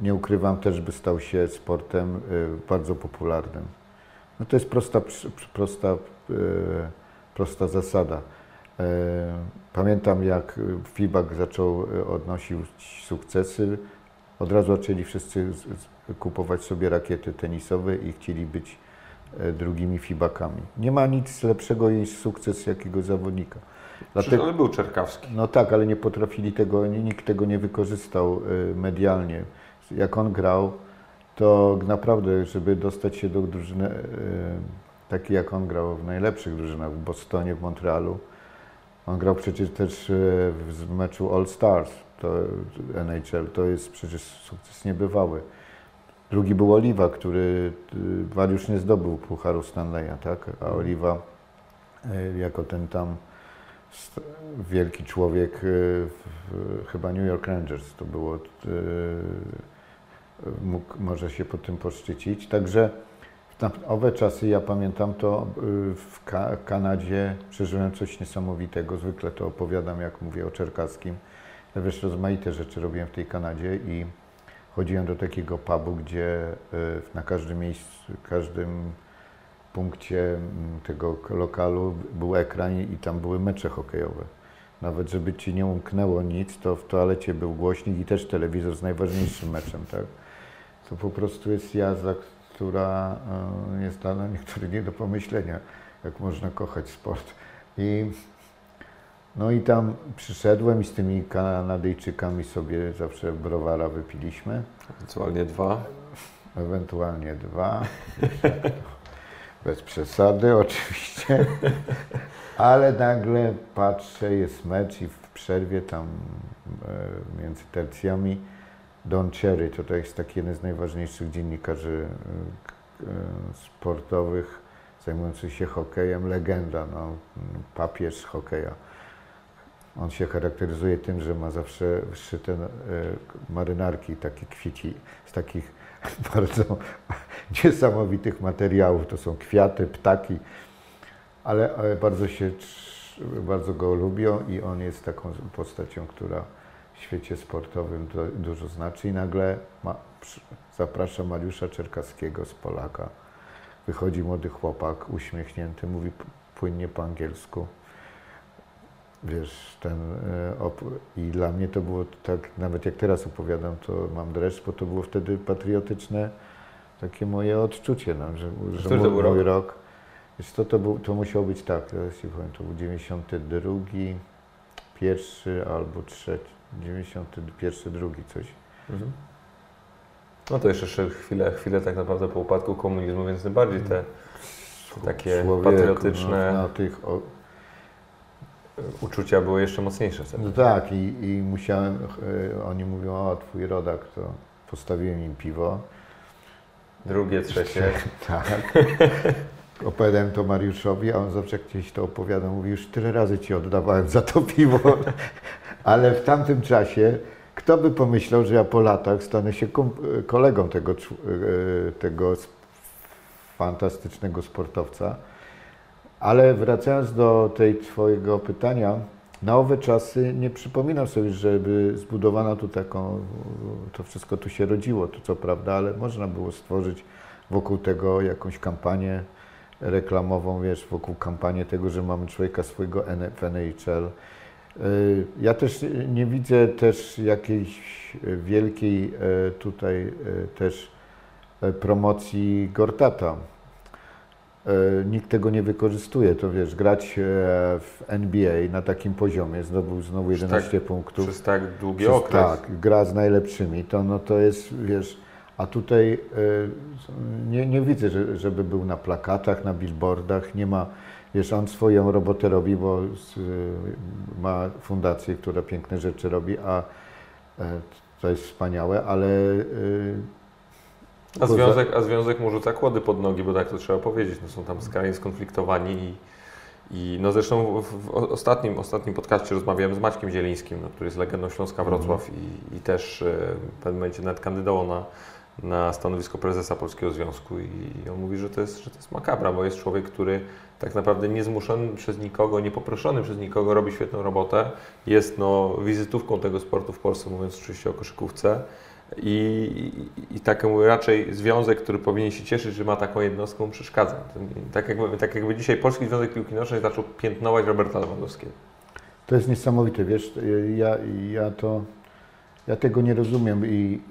nie ukrywam też, by stał się sportem bardzo popularnym. No to jest prosta zasada. Pamiętam, jak FIBA zaczął odnosić sukcesy, od razu zaczęli wszyscy kupować sobie rakiety tenisowe i chcieli być drugimi fibakami. Nie ma nic lepszego niż sukces jakiegoś zawodnika. Dlatego, ale był Czerkawski. No tak, ale nie potrafili tego, nikt tego nie wykorzystał medialnie. Jak on grał, to naprawdę, żeby dostać się do drużyny takiej, jak on grał w najlepszych drużynach, w Bostonie, w Montrealu. On grał przecież też w meczu All Stars NHL, to jest przecież sukces niebywały. Drugi był Oliwa, który Mariusz nie zdobył pucharu Stanleya, tak? A Oliwa jako ten tam wielki człowiek, chyba New York Rangers to było, mógł, może się po tym poszczycić. Także w owe czasy, ja pamiętam to, w Kanadzie przeżyłem coś niesamowitego. Zwykle to opowiadam, jak mówię o Czerkaskim. Wiesz, rozmaite rzeczy robiłem w tej Kanadzie i chodziłem do takiego pubu, gdzie na każdym miejscu, każdym punkcie tego lokalu był ekran i tam były mecze hokejowe. Nawet żeby ci nie umknęło nic, to w toalecie był głośnik i też telewizor z najważniejszym meczem, tak? To po prostu jest jazda, która jest dla niektórych nie do pomyślenia, jak można kochać sport. No i tam przyszedłem i z tymi Kanadyjczykami sobie zawsze browara wypiliśmy. Ewentualnie dwa. Ewentualnie dwa. Bez przesady oczywiście. Ale nagle patrzę, jest mecz i w przerwie tam między tercjami Don Cherry, to jest taki jeden z najważniejszych dziennikarzy sportowych zajmujących się hokejem, legenda, no, papież hokeja. On się charakteryzuje tym, że ma zawsze szyte marynarki, takie kwici, z takich bardzo niesamowitych materiałów. To są kwiaty, ptaki, ale bardzo go lubią i on jest taką postacią, która w świecie sportowym dużo znaczy. I nagle zaprasza Mariusza Czerkaskiego z Polaka. Wychodzi młody chłopak, uśmiechnięty, mówi płynnie po angielsku. Wiesz, i dla mnie to było tak, nawet jak teraz opowiadam, to mam dreszcz, bo to było wtedy patriotyczne takie moje odczucie, no, że to był mój rok. Wiesz, to musiało być tak, teraz powiem, to był 92, pierwszy albo trzeci, 91, drugi coś. Mhm. No to jeszcze chwilę tak naprawdę po upadku komunizmu, więc tym bardziej te takie patriotyczne... No, uczucia były jeszcze mocniejsze wtedy. No tak i musiałem, oni mówią, o twój rodak, to postawiłem im piwo. Drugie, trzecie. Tak. Opowiadałem to Mariuszowi, a on zawsze gdzieś to opowiadał, mówi, już tyle razy ci oddawałem za to piwo. Ale w tamtym czasie, kto by pomyślał, że ja po latach stanę się kolegą tego fantastycznego sportowca. Ale wracając do twojego pytania, na owe czasy nie przypominam sobie, żeby zbudowano tu taką, to wszystko tu się rodziło, to co prawda, ale można było stworzyć wokół tego jakąś kampanię reklamową, wiesz, wokół kampanii tego, że mamy człowieka swojego w NHL. Ja też nie widzę też jakiejś wielkiej tutaj też promocji Gortata. Nikt tego nie wykorzystuje, to wiesz, grać w NBA na takim poziomie, zdobył znowu 11 punktów. Przez tak długi okres. Tak, gra z najlepszymi, to no to jest, wiesz, a tutaj nie widzę, żeby był na plakatach, na billboardach, nie ma, wiesz, on swoją robotę robi, bo ma fundację, która piękne rzeczy robi, a to jest wspaniałe, ale... A związek mu rzuca kłody pod nogi, bo tak to trzeba powiedzieć, no są tam skrajnie skonfliktowani i no zresztą w ostatnim podcaście rozmawiałem z Maćkiem Zielińskim, no, który jest legendą Śląska Wrocław i też w pewnym momencie nawet kandydował na stanowisko prezesa Polskiego Związku i on mówi, że to jest makabra, bo jest człowiek, który tak naprawdę niezmuszony przez nikogo, niepoproszony przez nikogo robi świetną robotę, jest no wizytówką tego sportu w Polsce, mówiąc oczywiście o koszykówce. I taki raczej związek, który powinien się cieszyć, że ma taką jednostkę, przeszkadza. Tak jakby dzisiaj Polski Związek Piłki Nożnej zaczął piętnować Roberta Lewandowskiego. To jest niesamowite, wiesz, ja tego nie rozumiem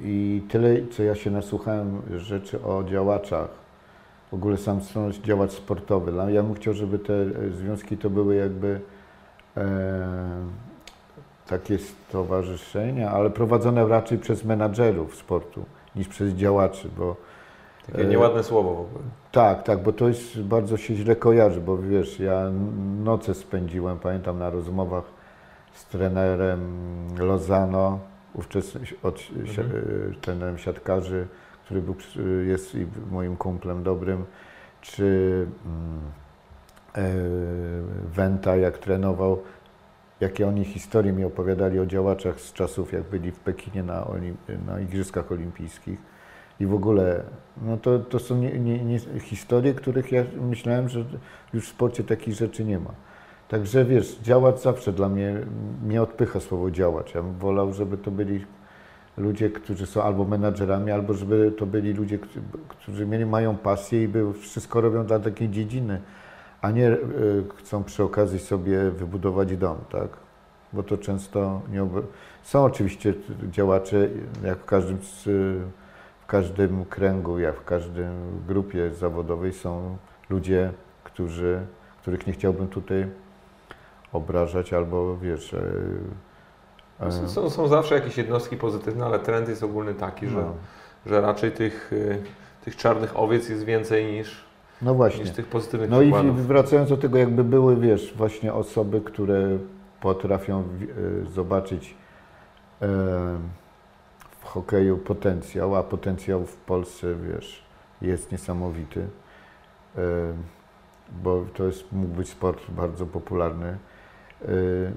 i tyle, co ja się nasłuchałem rzeczy o działaczach. W ogóle sam działacz sportowy. Ja bym chciał, żeby te związki to były jakby... takie stowarzyszenia, ale prowadzone raczej przez menadżerów sportu, niż przez działaczy, bo... Takie nieładne słowo w ogóle. Tak, tak, bo to jest, bardzo się źle kojarzy, bo wiesz, ja noce spędziłem, pamiętam, na rozmowach z trenerem Lozano, ówczesnym trenerem siatkarzy, który był, jest i moim kumplem dobrym, czy Wenta, jak trenował, jakie oni historie mi opowiadali o działaczach z czasów, jak byli w Pekinie na Igrzyskach Olimpijskich. I w ogóle, no to są historie, których ja myślałem, że już w sporcie takich rzeczy nie ma. Także wiesz, działacz zawsze dla mnie odpycha słowo działacz. Ja bym wolał, żeby to byli ludzie, którzy są albo menadżerami, albo żeby to byli ludzie, którzy mają pasję i wszystko robią dla takiej dziedziny, a nie chcą przy okazji sobie wybudować dom, tak? Bo to często nie są oczywiście działacze, jak w każdym kręgu, jak w każdej grupie zawodowej są ludzie, których nie chciałbym tutaj obrażać albo wiesz... Są zawsze jakieś jednostki pozytywne, ale trend jest ogólny taki, że raczej tych czarnych owiec jest więcej niż tych pozytywnych przykładów. I wracając do tego, jakby były, wiesz, właśnie osoby, które potrafią zobaczyć w hokeju potencjał, a potencjał w Polsce, wiesz, jest niesamowity, bo to mógł być sport bardzo popularny.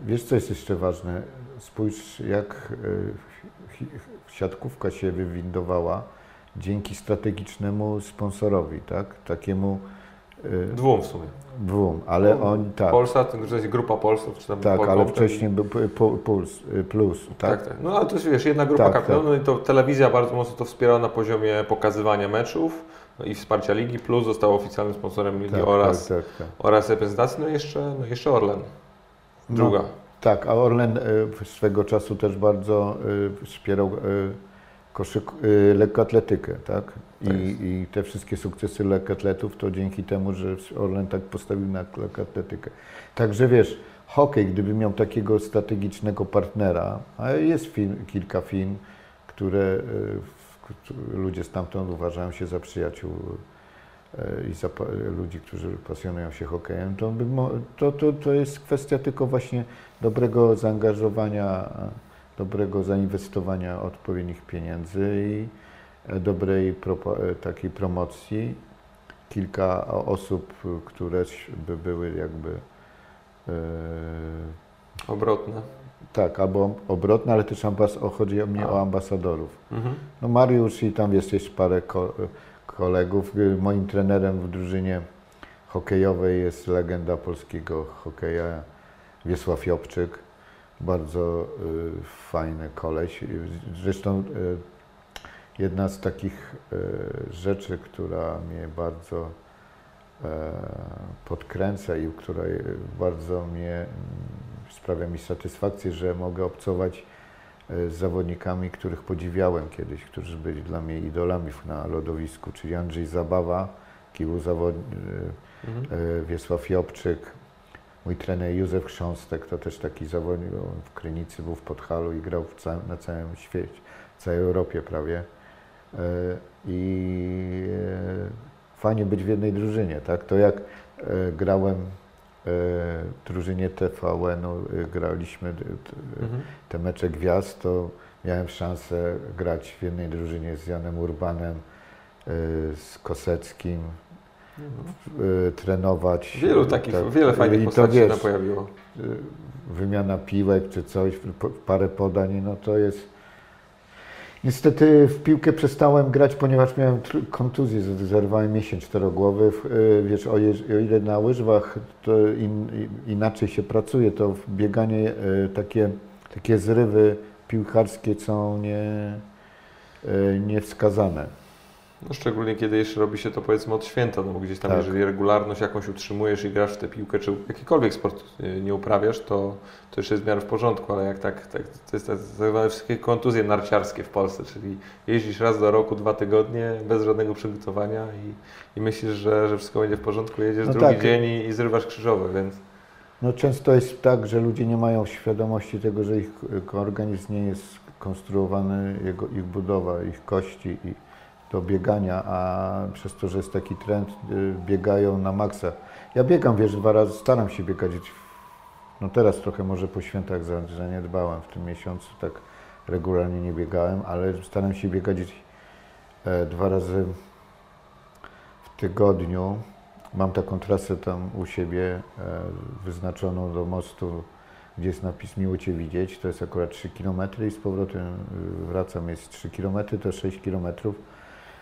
Wiesz, co jest jeszcze ważne? Spójrz, jak siatkówka się wywindowała dzięki strategicznemu sponsorowi, tak? Takiemu... Dwóm w sumie. Dwóm, ale oni tak. Polsat, to jest grupa Polsat, czy tam tak, ale wcześniej był Plus, tak? Tak, tak. No ale to jest, wiesz, jedna grupa kapionów, tak. I to telewizja bardzo mocno to wspierała na poziomie pokazywania meczów i wsparcia ligi, Plus został oficjalnym sponsorem ligi, tak, oraz reprezentacji, no jeszcze Orlen. Druga. No, tak, a Orlen swego czasu też bardzo wspierał lekkoatletykę, tak? I te wszystkie sukcesy lekkoatletów to dzięki temu, że Orlen tak postawił na lekkoatletykę. Także wiesz, hokej, gdyby miał takiego strategicznego partnera, a jest kilka firm, które ludzie stamtąd uważają się za przyjaciół i za ludzi, którzy pasjonują się hokejem, to jest kwestia tylko właśnie dobrego zaangażowania, dobrego zainwestowania odpowiednich pieniędzy i dobrej takiej promocji. Kilka osób, które by były jakby... Obrotne. Tak, albo obrotne, ale też chodzi o ambasadorów. Mhm. No Mariusz i tam jest jeszcze parę kolegów. Moim trenerem w drużynie hokejowej jest legenda polskiego hokeja Wiesław Jopczyk. Bardzo fajny koleś. Zresztą jedna z takich rzeczy, która mnie bardzo podkręca i która bardzo sprawia mi satysfakcję, że mogę obcować z zawodnikami, których podziwiałem kiedyś, którzy byli dla mnie idolami na lodowisku, czyli Andrzej Zabawa, Wiesław Jopczyk, mój trener Józef Chrząstek, to też taki zawodnik, w Krynicy był, w Podhalu i grał na całym świecie, w całej Europie prawie. I fajnie być w jednej drużynie, tak? To jak grałem w drużynie TVN-u, graliśmy te mecze gwiazd, to miałem szansę grać w jednej drużynie z Janem Urbanem, z Koseckim, trenować. Wiele fajnych postaci się pojawiło. Wymiana piłek czy coś, parę podań, no to jest... Niestety w piłkę przestałem grać, ponieważ miałem kontuzję, zerwałem mięsień czterogłowy. Wiesz, o ile na łyżwach to inaczej się pracuje, to bieganie, takie zrywy piłkarskie są niewskazane. No szczególnie kiedy jeszcze robi się to, powiedzmy, od święta, no bo gdzieś tam, jeżeli regularność jakąś utrzymujesz i grasz w tę piłkę, czy jakikolwiek sport nie uprawiasz, to jeszcze jest w miarę w porządku, ale jak tak to jest tak zwane wszystkie kontuzje narciarskie w Polsce, czyli jeździsz raz do roku, 2 tygodnie, bez żadnego przygotowania i myślisz, że wszystko będzie w porządku, jedziesz drugi dzień i zrywasz krzyżowe, więc... No często jest tak, że ludzie nie mają świadomości tego, że ich organizm nie jest konstruowana ich budowa, ich kości i do biegania, a przez to, że jest taki trend, biegają na maksa. Ja biegam, wiesz, dwa razy, staram się biegać, no teraz trochę może po świętach zaniedbałem, w tym miesiącu tak regularnie nie biegałem, ale staram się biegać dwa razy w tygodniu. Mam taką trasę tam u siebie wyznaczoną do mostu, gdzie jest napis "Miło Cię widzieć", to jest akurat 3 km i z powrotem wracam, jest 3 km, to 6 km.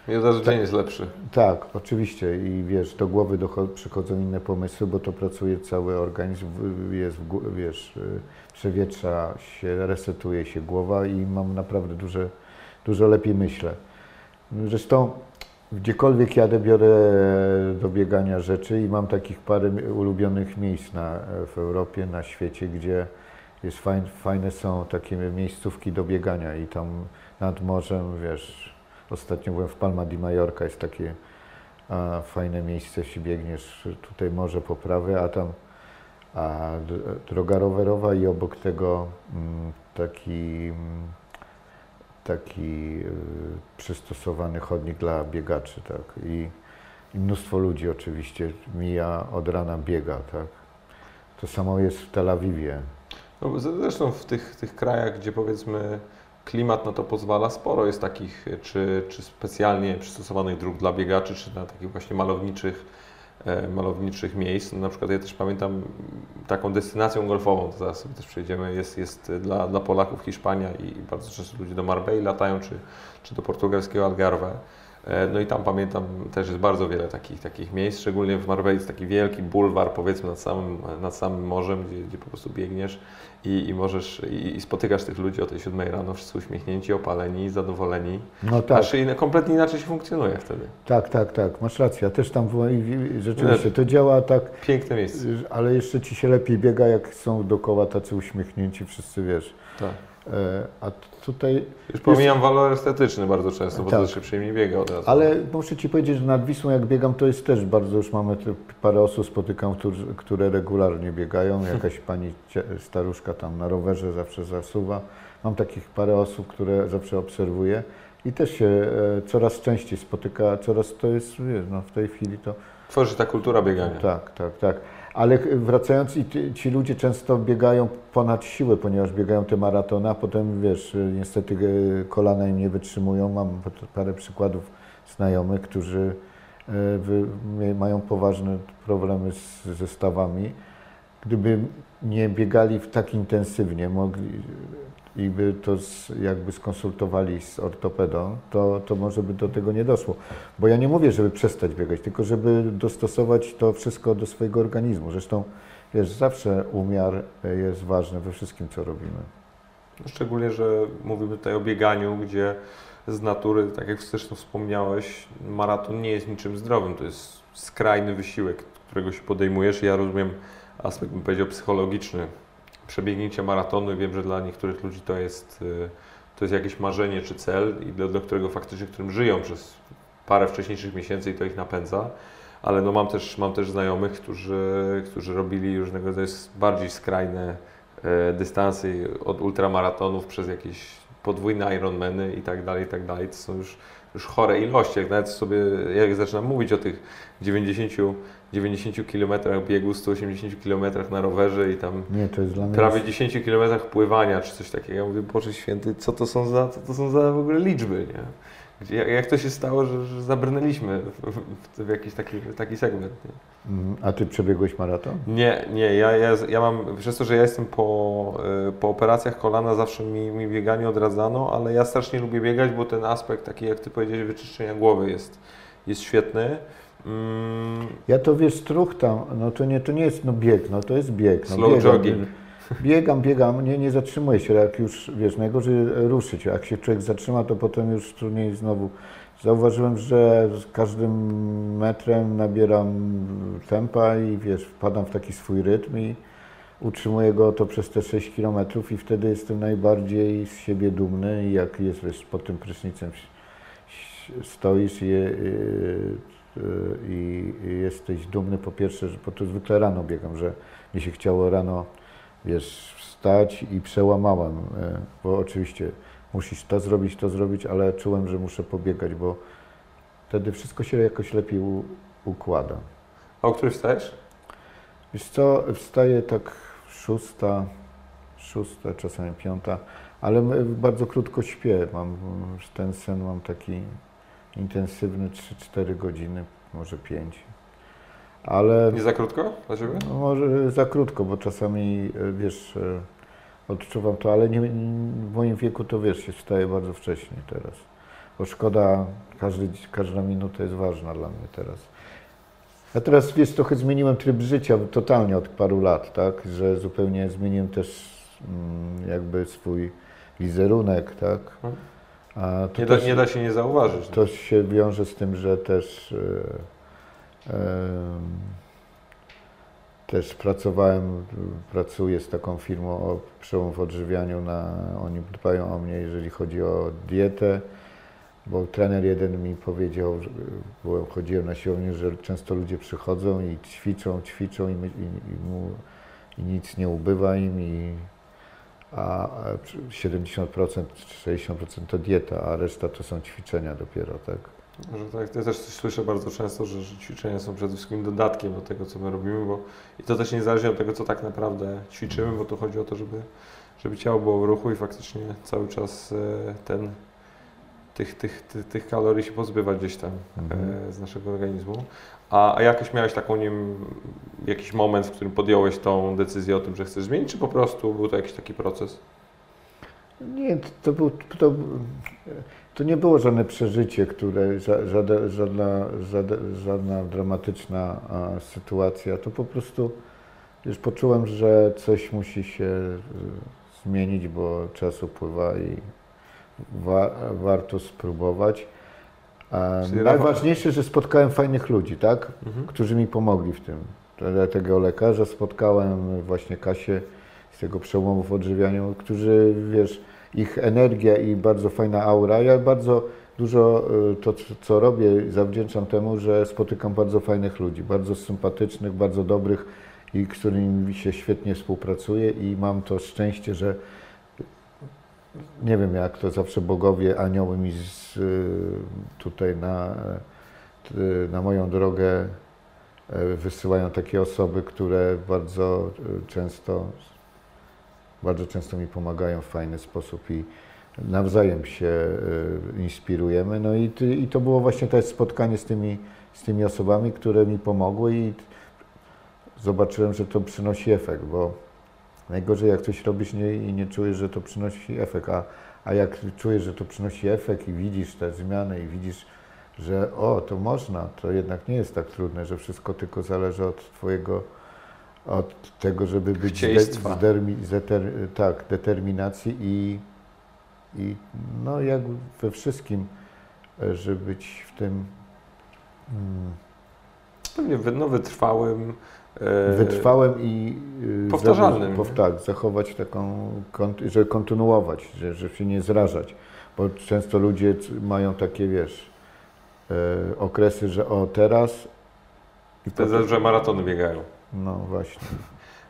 I od razu dzień jest lepszy. Tak, oczywiście i wiesz, do głowy przychodzą inne pomysły, bo to pracuje cały organizm, jest, wiesz, przewietrza się, resetuje się głowa i mam naprawdę dużo lepiej myślę. Zresztą gdziekolwiek jadę, biorę do biegania rzeczy i mam takich parę ulubionych miejsc w Europie, na świecie, gdzie jest fajne są takie miejscówki do biegania i tam nad morzem, wiesz, ostatnio byłem w Palma de Mallorca, jest takie fajne miejsce, jeśli biegniesz, tutaj morze po prawej, a tam droga rowerowa i obok tego taki przystosowany chodnik dla biegaczy, tak, i mnóstwo ludzi oczywiście mija, od rana biega, tak. To samo jest w Tel Awiwie. No, zresztą w tych krajach, gdzie powiedzmy klimat na to pozwala, sporo jest takich czy specjalnie przystosowanych dróg dla biegaczy, czy na takich właśnie malowniczych miejsc. No, na przykład ja też pamiętam taką destynacją golfową, to zaraz sobie też przejdziemy, jest dla Polaków Hiszpania i bardzo często ludzie do Marbei latają, czy do portugalskiego Algarve. No i tam pamiętam też jest bardzo wiele takich miejsc, szczególnie w Marbei jest taki wielki bulwar, powiedzmy nad samym morzem, gdzie po prostu biegniesz i możesz i spotykasz tych ludzi o tej 7 rano, wszyscy uśmiechnięci, opaleni, zadowoleni. No tak. Znaczy, kompletnie inaczej się funkcjonuje wtedy. Tak, masz rację, ja też tam byłem i rzeczywiście to działa tak. Piękne miejsce. Ale jeszcze ci się lepiej biega, jak są dookoła tacy uśmiechnięci, wszyscy, wiesz. Tak. A tutaj... Już pomijam walor estetyczny bardzo często, bo tak. To się przyjemnie biega od razu. Ale muszę Ci powiedzieć, że nad Wisłą jak biegam, to jest też bardzo, już mamy parę osób spotykam, które regularnie biegają. Jakaś pani staruszka tam na rowerze zawsze zasuwa. Mam takich parę osób, które zawsze obserwuję i też się coraz częściej spotyka, coraz to jest, wiesz, no w tej chwili to... Tworzy ta kultura biegania. Tak. Ale wracając, ci ludzie często biegają ponad siłę, ponieważ biegają te maratony, a potem, wiesz, niestety kolana im nie wytrzymują. Mam parę przykładów znajomych, którzy mają poważne problemy ze stawami. Gdyby nie biegali tak intensywnie, i by to jakby skonsultowali z ortopedą, to może by do tego nie doszło. Bo ja nie mówię, żeby przestać biegać, tylko żeby dostosować to wszystko do swojego organizmu. Zresztą, wiesz, zawsze umiar jest ważny we wszystkim, co robimy. Szczególnie, że mówimy tutaj o bieganiu, gdzie z natury, tak jak zresztą wspomniałeś, maraton nie jest niczym zdrowym. To jest skrajny wysiłek, którego się podejmujesz. Ja rozumiem aspekt, bym powiedział, psychologiczny. Przebiegnięcie maratonu, wiem, że dla niektórych ludzi to jest jakieś marzenie czy cel, i do którego faktycznie, którym żyją przez parę wcześniejszych miesięcy i to ich napędza, ale no mam też znajomych, którzy robili różnego rodzaju bardziej skrajne dystanse, od ultramaratonów przez jakieś podwójne Ironmany i tak dalej. To są już chore ilości. Jak nawet sobie, jak zaczynam mówić o tych 90 km biegu, 180 km na rowerze i tam nie, to jest dla mnie prawie 10 km pływania czy coś takiego. Ja mówię, Boże Święty, co to są za w ogóle liczby, nie? Gdzie, jak to się stało, że zabrnęliśmy w jakiś taki segment, nie? A Ty przebiegłeś maraton? Nie. Ja mam, przez to, że ja jestem po operacjach kolana, zawsze mi bieganie odradzano, ale ja strasznie lubię biegać, bo ten aspekt taki, jak Ty powiedziałeś, wyczyszczenia głowy jest świetny. Ja to, wiesz, truchtam, no to nie jest bieg, no to jest bieg. No, slow jogging. Biegam, nie zatrzymuję się, jak już, wiesz, najgorzej ruszyć, jak się człowiek zatrzyma, to potem już trudniej znowu. Zauważyłem, że z każdym metrem nabieram tempa i, wiesz, wpadam w taki swój rytm i utrzymuję go to przez te 6 km i wtedy jestem najbardziej z siebie dumny i jak jest, wiesz, pod tym prysznicem stoisz i jesteś dumny, po pierwsze, że po to zwykle rano biegam, że mi się chciało rano, wiesz, wstać i przełamałem, bo oczywiście musisz to zrobić, ale czułem, że muszę pobiegać, bo wtedy wszystko się jakoś lepiej układa. A o której wstajesz? Wiesz co, wstaję tak 6, czasami 5, ale bardzo krótko śpię. Mam ten sen, mam taki intensywny 3-4 godziny, może 5. Ale nie za krótko dla ciebie? No może za krótko, bo czasami, wiesz, odczuwam to, ale nie, w moim wieku to, wiesz, się wstaje bardzo wcześnie teraz. Bo szkoda, każda minuta jest ważna dla mnie teraz. Ja teraz, wiesz, trochę zmieniłem tryb życia totalnie od paru lat, tak, że zupełnie zmieniłem też jakby swój wizerunek, tak. A to nie da się nie zauważyć. To się wiąże z tym, że też pracuję z taką firmą o przełom w odżywianiu, oni dbają o mnie, jeżeli chodzi o dietę, bo trener jeden mi powiedział, bo chodziłem na siłownię, że często ludzie przychodzą i ćwiczą i nic nie ubywa im, a 70%, 60% to dieta, a reszta to są ćwiczenia dopiero, tak? Tak, ja też słyszę bardzo często, że ćwiczenia są przede wszystkim dodatkiem do tego, co my robimy, i to też nie zależy od tego, co tak naprawdę ćwiczymy, bo tu chodzi o to, żeby ciało było w ruchu i faktycznie cały czas tych kalorii się pozbywać gdzieś tam z naszego organizmu. A jakoś miałeś taką, nie wiem, jakiś moment, w którym podjąłeś tą decyzję o tym, że chcesz zmienić, czy po prostu był to jakiś taki proces? Nie, to nie było żadne przeżycie, żadna dramatyczna sytuacja. To po prostu już poczułem, że coś musi się zmienić, bo czas upływa i warto spróbować. Najważniejsze, że spotkałem fajnych ludzi, tak? Którzy mi pomogli w tym. Tego lekarza spotkałem, właśnie Kasię z tego przełomu w odżywianiu, którzy, wiesz, ich energia i bardzo fajna aura. Ja bardzo dużo to, co robię, zawdzięczam temu, że spotykam bardzo fajnych ludzi, bardzo sympatycznych, bardzo dobrych i z którymi się świetnie współpracuje i mam to szczęście, że nie wiem jak to zawsze bogowie, anioły mi tutaj na moją drogę wysyłają takie osoby, które bardzo często mi pomagają w fajny sposób i nawzajem się inspirujemy. No i to było właśnie to spotkanie z tymi osobami, które mi pomogły i zobaczyłem, że to przynosi efekt, bo najgorzej jak coś robisz i nie czujesz, że to przynosi efekt, a jak czujesz, że to przynosi efekt i widzisz te zmiany i widzisz, że to można, to jednak nie jest tak trudne, że wszystko tylko zależy od tego, żeby być determinacji i no jak we wszystkim, żeby być w tym pewnie wytrwałym. Wytrwałym i powtarzalnym. Tak, zachować taką, że kontynuować, że się nie zrażać, bo często ludzie mają takie, wiesz, okresy, że teraz i wtedy, że maratony biegają. No właśnie.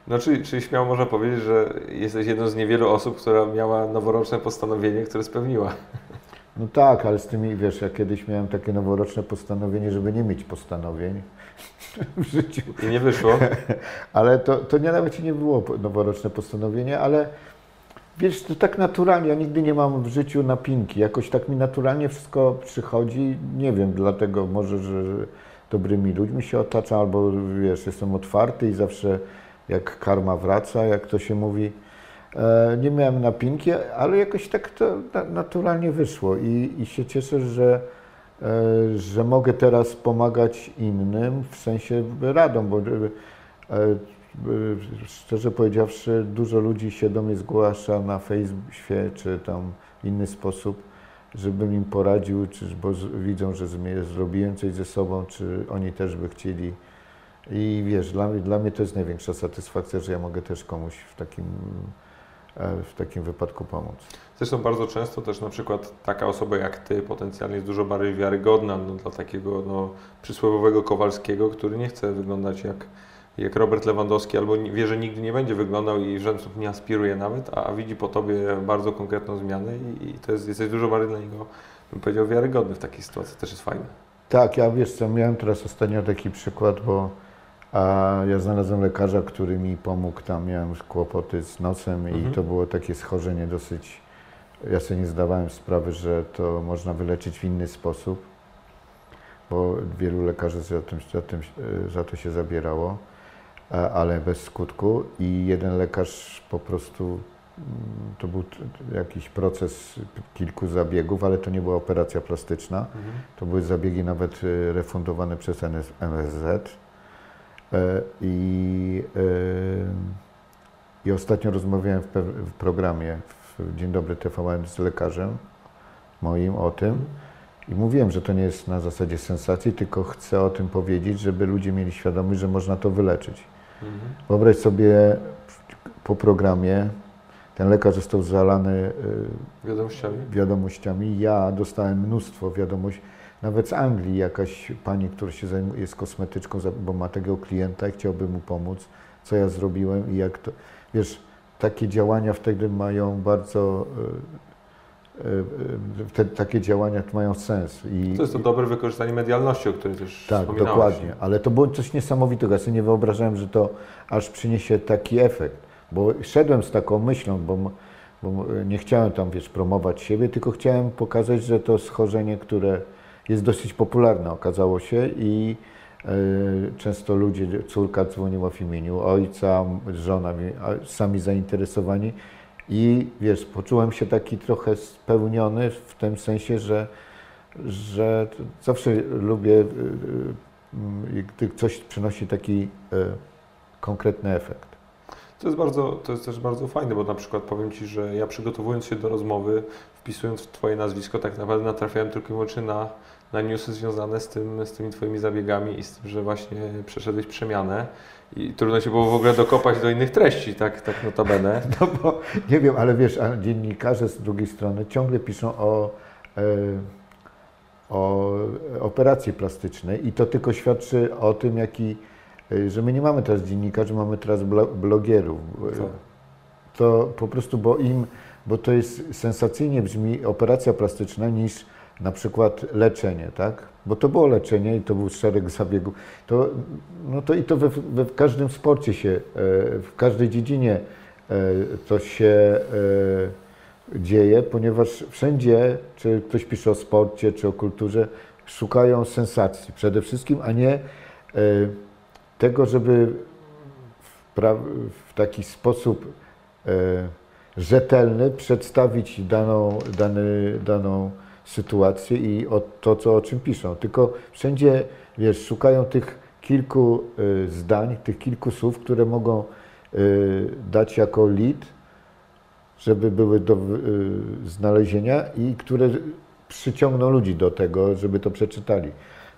No, czyli śmiało można powiedzieć, że jesteś jedną z niewielu osób, która miała noworoczne postanowienie, które spełniła. No tak, ale z tymi, wiesz, ja kiedyś miałem takie noworoczne postanowienie, żeby nie mieć postanowień w życiu. I nie wyszło. Ale to nawet nie było noworoczne postanowienie, ale wiesz, to tak naturalnie, ja nigdy nie mam w życiu napinki, jakoś tak mi naturalnie wszystko przychodzi, nie wiem, dlatego może, że dobrymi ludźmi się otaczam, albo wiesz, jestem otwarty i zawsze jak karma wraca, jak to się mówi. Nie miałem napinki, ale jakoś tak to naturalnie wyszło i się cieszę, że mogę teraz pomagać innym, w sensie radą, bo szczerze powiedziawszy, dużo ludzi się do mnie zgłasza na Facebookie czy tam w inny sposób, żebym im poradził, bo widzą, że zrobiłem coś ze sobą, czy oni też by chcieli. I wiesz, dla mnie to jest największa satysfakcja, że ja mogę też komuś w takim wypadku pomóc. Zresztą bardzo często też na przykład taka osoba jak ty potencjalnie jest dużo bardziej wiarygodna dla takiego przysłowiowego Kowalskiego, który nie chce wyglądać jak jak Robert Lewandowski, albo wie, że nigdy nie będzie wyglądał i w żaden sposób nie aspiruje nawet, a widzi po tobie bardzo konkretną zmianę i to jest, jesteś dużo bardziej dla niego, bym powiedział, wiarygodny w takiej sytuacji, też jest fajne. Tak, ja wiesz co, miałem teraz ostatnio taki przykład, bo ja znalazłem lekarza, który mi pomógł, tam miałem już kłopoty z nosem i to było takie schorzenie dosyć, ja sobie nie zdawałem sprawy, że to można wyleczyć w inny sposób, bo wielu lekarzy za to się zabierało, ale bez skutku i jeden lekarz po prostu, to był jakiś proces kilku zabiegów, ale to nie była operacja plastyczna, to były zabiegi nawet refundowane przez NFZ. I ostatnio rozmawiałem w programie w Dzień Dobry TVN z lekarzem moim o tym i mówiłem, że to nie jest na zasadzie sensacji, tylko chcę o tym powiedzieć, żeby ludzie mieli świadomość, że można to wyleczyć. Wyobraź sobie, po programie ten lekarz został zalany wiadomościami. Ja dostałem mnóstwo wiadomości. Nawet z Anglii jakaś pani, która się zajmuje, jest kosmetyczką, bo ma tego klienta i chciałby mu pomóc, co ja zrobiłem i jak to... Wiesz, takie działania wtedy mają bardzo... takie działania mają sens. To jest to dobre wykorzystanie medialności, o której też wspominałeś. Tak, dokładnie, ale to było coś niesamowitego. Ja sobie nie wyobrażałem, że to aż przyniesie taki efekt, bo szedłem z taką myślą, bo nie chciałem tam, wiesz, promować siebie, tylko chciałem pokazać, że to schorzenie, które jest dosyć popularna, okazało się i często ludzie, córka dzwoniła w imieniu ojca, żona, sami zainteresowani i wiesz, poczułem się taki trochę spełniony w tym sensie, że zawsze lubię, gdy coś przynosi taki konkretny efekt. To jest też bardzo fajne, bo na przykład powiem Ci, że ja przygotowując się do rozmowy, wpisując Twoje nazwisko, tak naprawdę natrafiałem tylko i wyłącznie na newsy związane z tymi Twoimi zabiegami i z tym, że właśnie przeszedłeś przemianę i trudno się było w ogóle dokopać do innych treści, tak notabene. No bo nie wiem, ale wiesz, dziennikarze z drugiej strony ciągle piszą o operacji plastycznej i to tylko świadczy o tym, że my nie mamy teraz dziennikarzy, mamy teraz blogierów. To po prostu, bo to jest sensacyjnie brzmi operacja plastyczna niż na przykład leczenie, tak? Bo to było leczenie i to był szereg zabiegów. To w każdym sporcie się, w każdej dziedzinie to się dzieje, ponieważ wszędzie, czy ktoś pisze o sporcie, czy o kulturze, szukają sensacji przede wszystkim, a nie tego, żeby w taki sposób rzetelny przedstawić daną sytuację i o czym piszą. Tylko wszędzie, wiesz, szukają tych kilku zdań, tych kilku słów, które mogą dać jako lead, żeby były do znalezienia i które przyciągną ludzi do tego, żeby to przeczytali.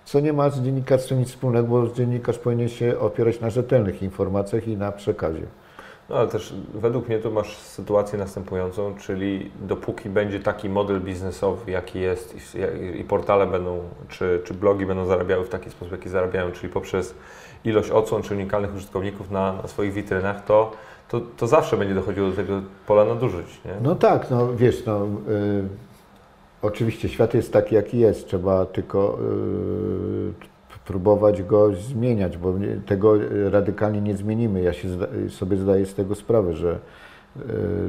Co nie ma z dziennikarstwem nic wspólnego, bo dziennikarz powinien się opierać na rzetelnych informacjach i na przekazie. No ale też według mnie tu masz sytuację następującą, czyli dopóki będzie taki model biznesowy, jaki jest i portale będą, czy blogi będą zarabiały w taki sposób, jaki zarabiają, czyli poprzez ilość odsłon czy unikalnych użytkowników na swoich witrynach, to zawsze będzie dochodziło do tego pola nadużyć, nie? No tak, no wiesz, oczywiście świat jest taki, jaki jest, trzeba tylko próbować go zmieniać, bo tego radykalnie nie zmienimy. Ja się sobie zdaję z tego sprawę,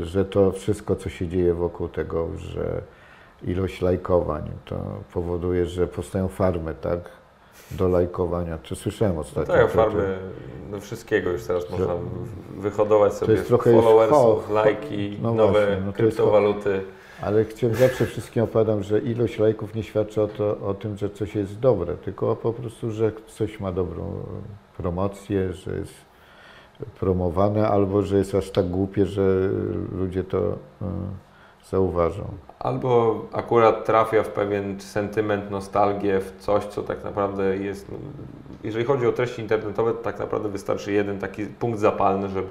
że to wszystko, co się dzieje wokół tego, że ilość lajkowań to powoduje, że powstają farmy, tak? Do lajkowania. Czy słyszałem ostatnio? No tak, farmy do wszystkiego już teraz można wyhodować sobie followersów, lajki, nowe kryptowaluty. Ale zawsze wszystkim opowiadam, że ilość lajków nie świadczy o tym, że coś jest dobre, tylko po prostu, że coś ma dobrą promocję, że jest promowane albo że jest aż tak głupie, że ludzie to zauważą. Albo akurat trafia w pewien sentyment, nostalgię, w coś, co tak naprawdę jest... Jeżeli chodzi o treści internetowe, to tak naprawdę wystarczy jeden taki punkt zapalny, żeby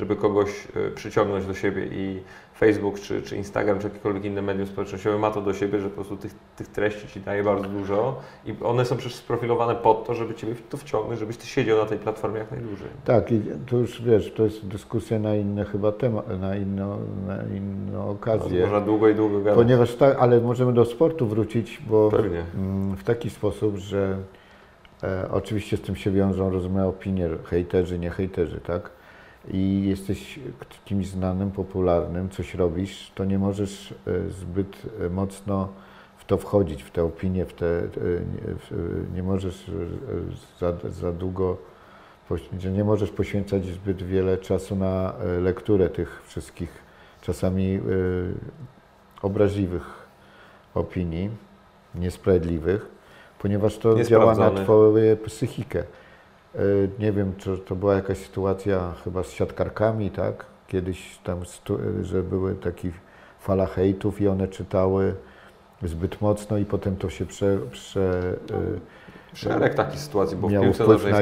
żeby kogoś przyciągnąć do siebie i Facebook, czy Instagram, czy jakiekolwiek inne medium społecznościowe ma to do siebie, że po prostu tych treści Ci daje bardzo dużo i one są przecież sprofilowane pod to, żeby Ciebie tu wciągnąć, żebyś Ty siedział na tej platformie jak najdłużej. Tak i to już wiesz, to jest dyskusja na inne chyba temat, na inną okazję. No, można długo i długo gadać. Ponieważ tak, ale możemy do sportu wrócić, bo w taki sposób, że oczywiście z tym się wiążą różne opinie, hejterzy, nie hejterzy, tak? I jesteś kimś znanym, popularnym, coś robisz, to nie możesz zbyt mocno w to wchodzić, w te opinie, nie możesz za długo, nie możesz poświęcać zbyt wiele czasu na lekturę tych wszystkich czasami obraźliwych opinii, niesprawiedliwych, ponieważ to działa na twoją psychikę. Nie wiem, czy to była jakaś sytuacja chyba z siatkarkami, tak? Kiedyś tam, że były takie fala hejtów i one czytały zbyt mocno i potem to się Szereg takich sytuacji, bo miało wpływ na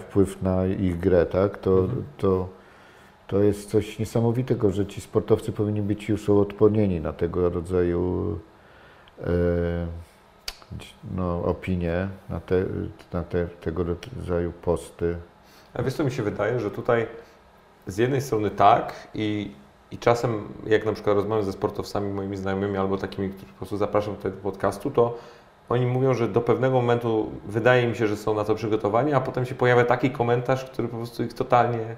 wpływ na ich grę, tak? To jest coś niesamowitego, że ci sportowcy powinni być już uodpornieni na tego rodzaju opinie na tego rodzaju posty. A wiesz co, mi się wydaje, że tutaj z jednej strony tak i czasem jak na przykład rozmawiam ze sportowcami moimi znajomymi albo takimi, którzy po prostu zapraszam tutaj do podcastu, to oni mówią, że do pewnego momentu wydaje mi się, że są na to przygotowani, a potem się pojawia taki komentarz, który po prostu ich totalnie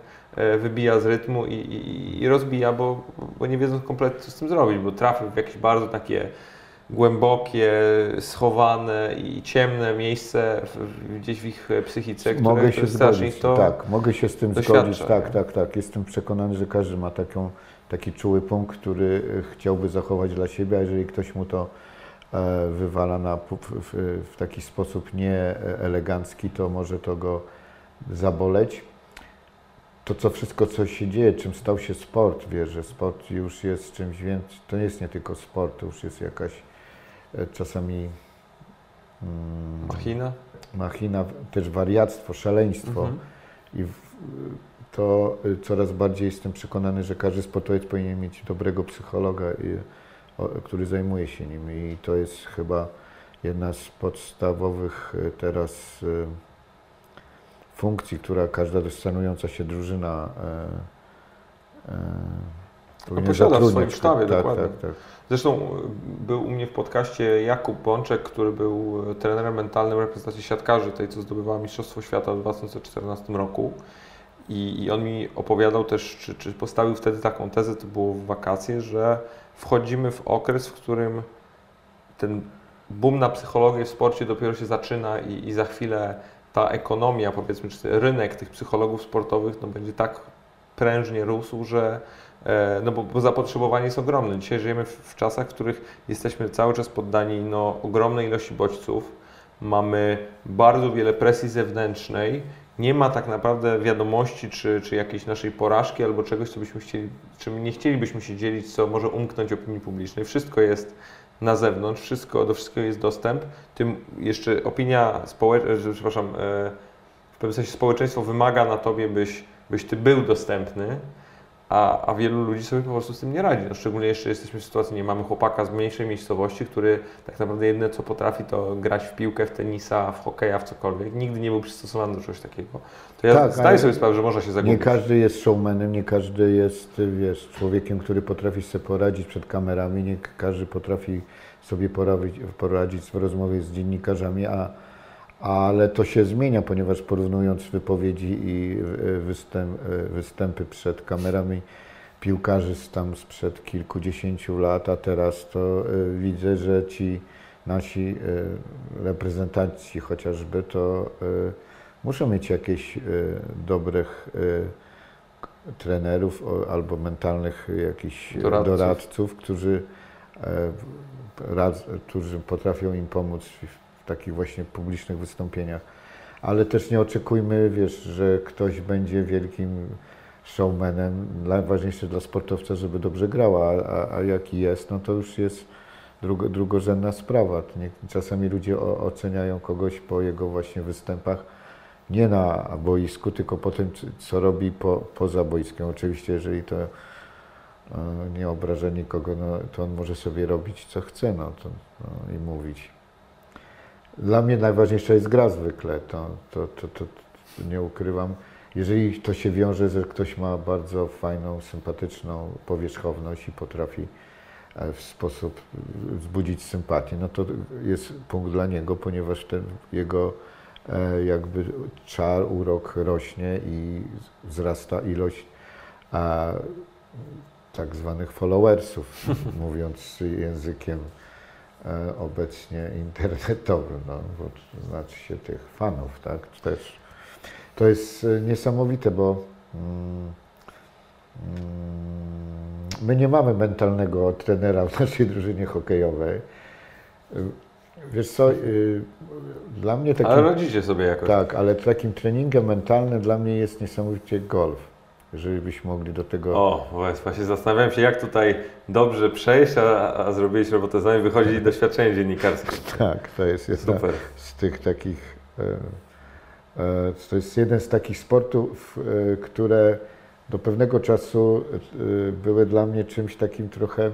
wybija z rytmu i rozbija, bo nie wiedzą kompletnie co z tym zrobić, bo trafił w jakieś bardzo takie głębokie, schowane i ciemne miejsce gdzieś w ich psychice, które mogę się zgodzić, tak, mogę się z tym zgodzić, tak. Jestem przekonany, że każdy ma taki czuły punkt, który chciałby zachować dla siebie, a jeżeli ktoś mu to wywala w taki sposób nieelegancki, to może to go zaboleć. To co wszystko, co się dzieje, czym stał się sport, wiesz, że sport już jest czymś więcej, to nie jest nie tylko sport, to już jest jakaś czasami machina, też wariactwo, szaleństwo i to coraz bardziej jestem przekonany, że każdy sportowiec powinien mieć dobrego psychologa, który zajmuje się nim i to jest chyba jedna z podstawowych teraz funkcji, która każda dostanująca się drużyna posiada w swoim sztabie, dokładnie. Tak. Zresztą był u mnie w podcaście Jakub Bączek, który był trenerem mentalnym reprezentacji siatkarzy, tej co zdobywała Mistrzostwo Świata w 2014 roku. I on mi opowiadał też, czy postawił wtedy taką tezę, to było w wakacje, że wchodzimy w okres, w którym ten boom na psychologię w sporcie dopiero się zaczyna i za chwilę ta ekonomia, powiedzmy, czy rynek tych psychologów sportowych będzie tak prężnie rósł, że bo zapotrzebowanie jest ogromne. Dzisiaj żyjemy w czasach, w których jesteśmy cały czas poddani ogromnej ilości bodźców, mamy bardzo wiele presji zewnętrznej, nie ma tak naprawdę wiadomości, czy jakiejś naszej porażki albo czegoś, co byśmy chcieli, czym nie chcielibyśmy się dzielić, co może umknąć opinii publicznej. Wszystko jest na zewnątrz, do wszystkiego jest dostęp, tym jeszcze opinia w pewnym sensie społeczeństwo wymaga na Tobie, byś Ty był dostępny, a wielu ludzi sobie po prostu z tym nie radzi. No, szczególnie jeszcze jesteśmy w sytuacji, nie mamy chłopaka z mniejszej miejscowości, który tak naprawdę jedyne co potrafi to grać w piłkę, w tenisa, w hokeja, w cokolwiek. Nigdy nie był przystosowany do czegoś takiego. To ja zdaję sobie sprawę, że można się zagubić. Nie każdy jest showmanem, nie każdy jest człowiekiem, który potrafi sobie poradzić przed kamerami, nie każdy potrafi sobie poradzić w rozmowie z dziennikarzami, ale to się zmienia, ponieważ porównując wypowiedzi i występy przed kamerami piłkarzy tam sprzed kilkudziesięciu lat, a teraz to widzę, że ci nasi reprezentanci chociażby to muszą mieć jakieś dobrych trenerów albo mentalnych jakichś doradców, którzy potrafią im pomóc w takich właśnie publicznych wystąpieniach. Ale też nie oczekujmy, że ktoś będzie wielkim showmanem. Najważniejsze dla sportowca, żeby dobrze grał, a jaki jest, to już jest drugorzędna sprawa. Czasami ludzie oceniają kogoś po jego właśnie występach nie na boisku, tylko po tym, co robi poza boiskiem. Oczywiście, jeżeli to nie obraża nikogo, no, to on może sobie robić, co chce, no, to, no, i mówić. Dla mnie najważniejsza jest gra zwykle, to nie ukrywam. Jeżeli to się wiąże, że ktoś ma bardzo fajną, sympatyczną powierzchowność i potrafi w sposób wzbudzić sympatię, no to jest punkt dla niego, ponieważ ten jego jakby czar, urok rośnie i wzrasta ilość tak zwanych followersów, mówiąc językiem obecnie internetowym, no, bo to znaczy się tych fanów, tak, też. To jest niesamowite, bo my nie mamy mentalnego trenera w naszej drużynie hokejowej. Wiesz co, dla mnie takim... Ale rodzicie sobie jakoś. Tak, ale takim treningiem mentalnym dla mnie jest niesamowicie golf. Jeżeli byśmy mogli do tego... O, właśnie zastanawiałem się, jak tutaj dobrze przejść, a zrobiłeś robotę z nami, wychodzi doświadczenie dziennikarskie. Tak, to jest super. Z tych takich... To jest jeden z takich sportów, które do pewnego czasu były dla mnie czymś takim trochę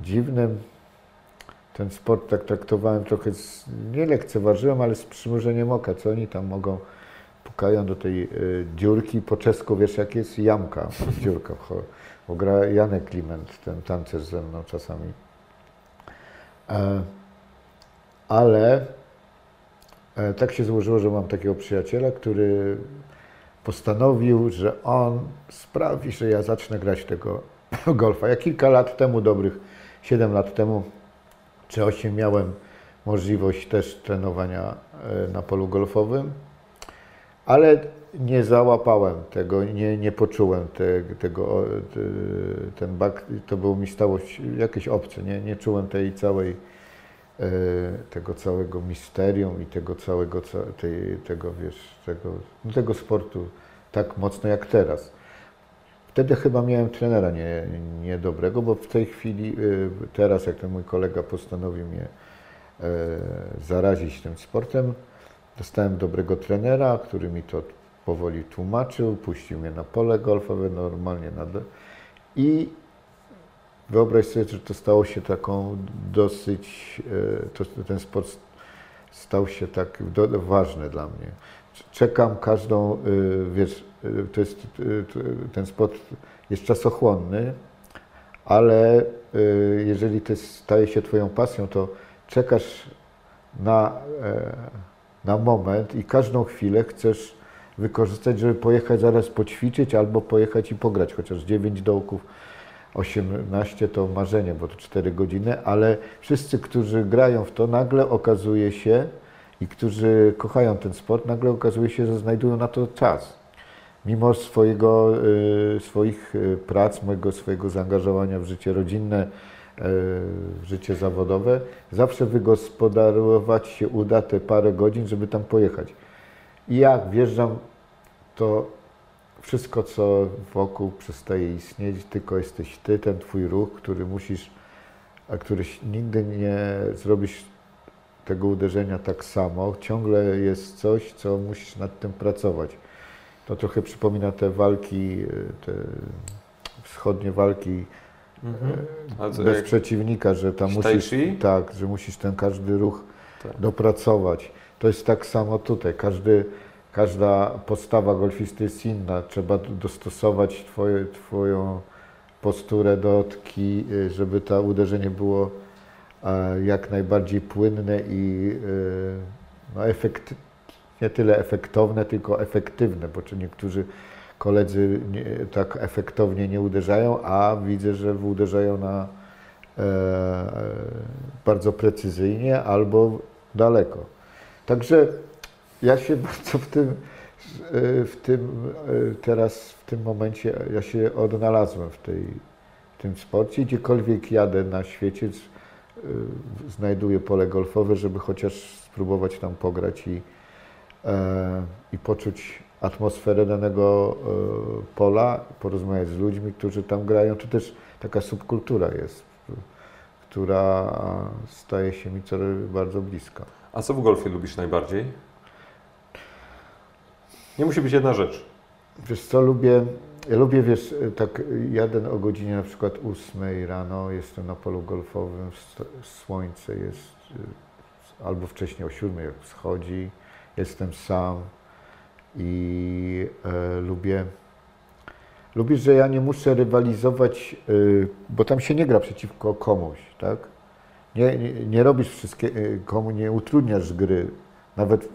dziwnym. Ten sport tak traktowałem trochę, nie lekceważyłem, ale z przymrużeniem oka, co oni tam mogą, pukają do tej dziurki, po czesku wiesz jak jest, jamka, dziurka, bo gra Janek Kliment, ten tancerz ze mną czasami. Ale tak się złożyło, że mam takiego przyjaciela, który postanowił, że on sprawi, że ja zacznę grać tego golfa. Ja kilka lat temu, dobrych 7 lat temu czy 8, miałem możliwość też trenowania na polu golfowym, ale nie załapałem tego, nie poczułem tego, ten bug, to było mi stało jakieś obce, nie czułem tej całej... tego całego misterium i tego całego, tego sportu tak mocno jak teraz. Wtedy chyba miałem trenera niedobrego, bo w tej chwili, teraz jak ten mój kolega postanowił mnie zarazić tym sportem, dostałem dobrego trenera, który mi to powoli tłumaczył, puścił mnie na pole golfowe, normalnie i wyobraź sobie, że to stało się taką dosyć, ten sport stał się tak ważny dla mnie. Czekam każdą, wiesz, to jest, ten sport jest czasochłonny, ale jeżeli to staje się twoją pasją, to czekasz na moment i każdą chwilę chcesz wykorzystać, żeby pojechać zaraz poćwiczyć albo pojechać i pograć, chociaż 9 dołków. 18 to marzenie, bo to 4 godziny, ale wszyscy, którzy grają w to, nagle okazuje się, i którzy kochają ten sport, nagle okazuje się, że znajdują na to czas. Mimo swoich prac, swojego zaangażowania w życie rodzinne, w życie zawodowe, zawsze wygospodarować się uda te parę godzin, żeby tam pojechać. I jak wjeżdżam, to wszystko, co wokół, przestaje istnieć, tylko jesteś ty, ten twój ruch, który musisz, a który nigdy nie zrobisz tego uderzenia tak samo. Ciągle jest coś, co musisz nad tym pracować. To trochę przypomina te walki, te wschodnie walki bez przeciwnika, że tam musisz, tak, że musisz ten każdy ruch dopracować. To jest tak samo tutaj. Każda postawa golfisty jest inna. Trzeba dostosować twoją posturę do tki, żeby to uderzenie było jak najbardziej płynne i no, nie tyle efektowne, tylko efektywne, bo czy niektórzy koledzy tak efektownie nie uderzają, a widzę, że uderzają na bardzo precyzyjnie albo daleko. Także ja się bardzo w tym momencie, ja się odnalazłem w tym sporcie. Gdziekolwiek jadę na świecie, znajduję pole golfowe, żeby chociaż spróbować tam pograć i poczuć atmosferę danego pola, porozmawiać z ludźmi, którzy tam grają. To też taka subkultura jest, która staje się mi bardzo bliska. A co w golfie lubisz najbardziej? Nie musi być jedna rzecz. Wiesz co, lubię, wiesz, tak jadę o godzinie na przykład 8 rano, jestem na polu golfowym, słońce jest, albo wcześniej o 7 jak wschodzi, jestem sam i lubię, że ja nie muszę rywalizować, bo tam się nie gra przeciwko komuś, tak? Nie robisz wszystkiego, nie utrudniasz gry, nawet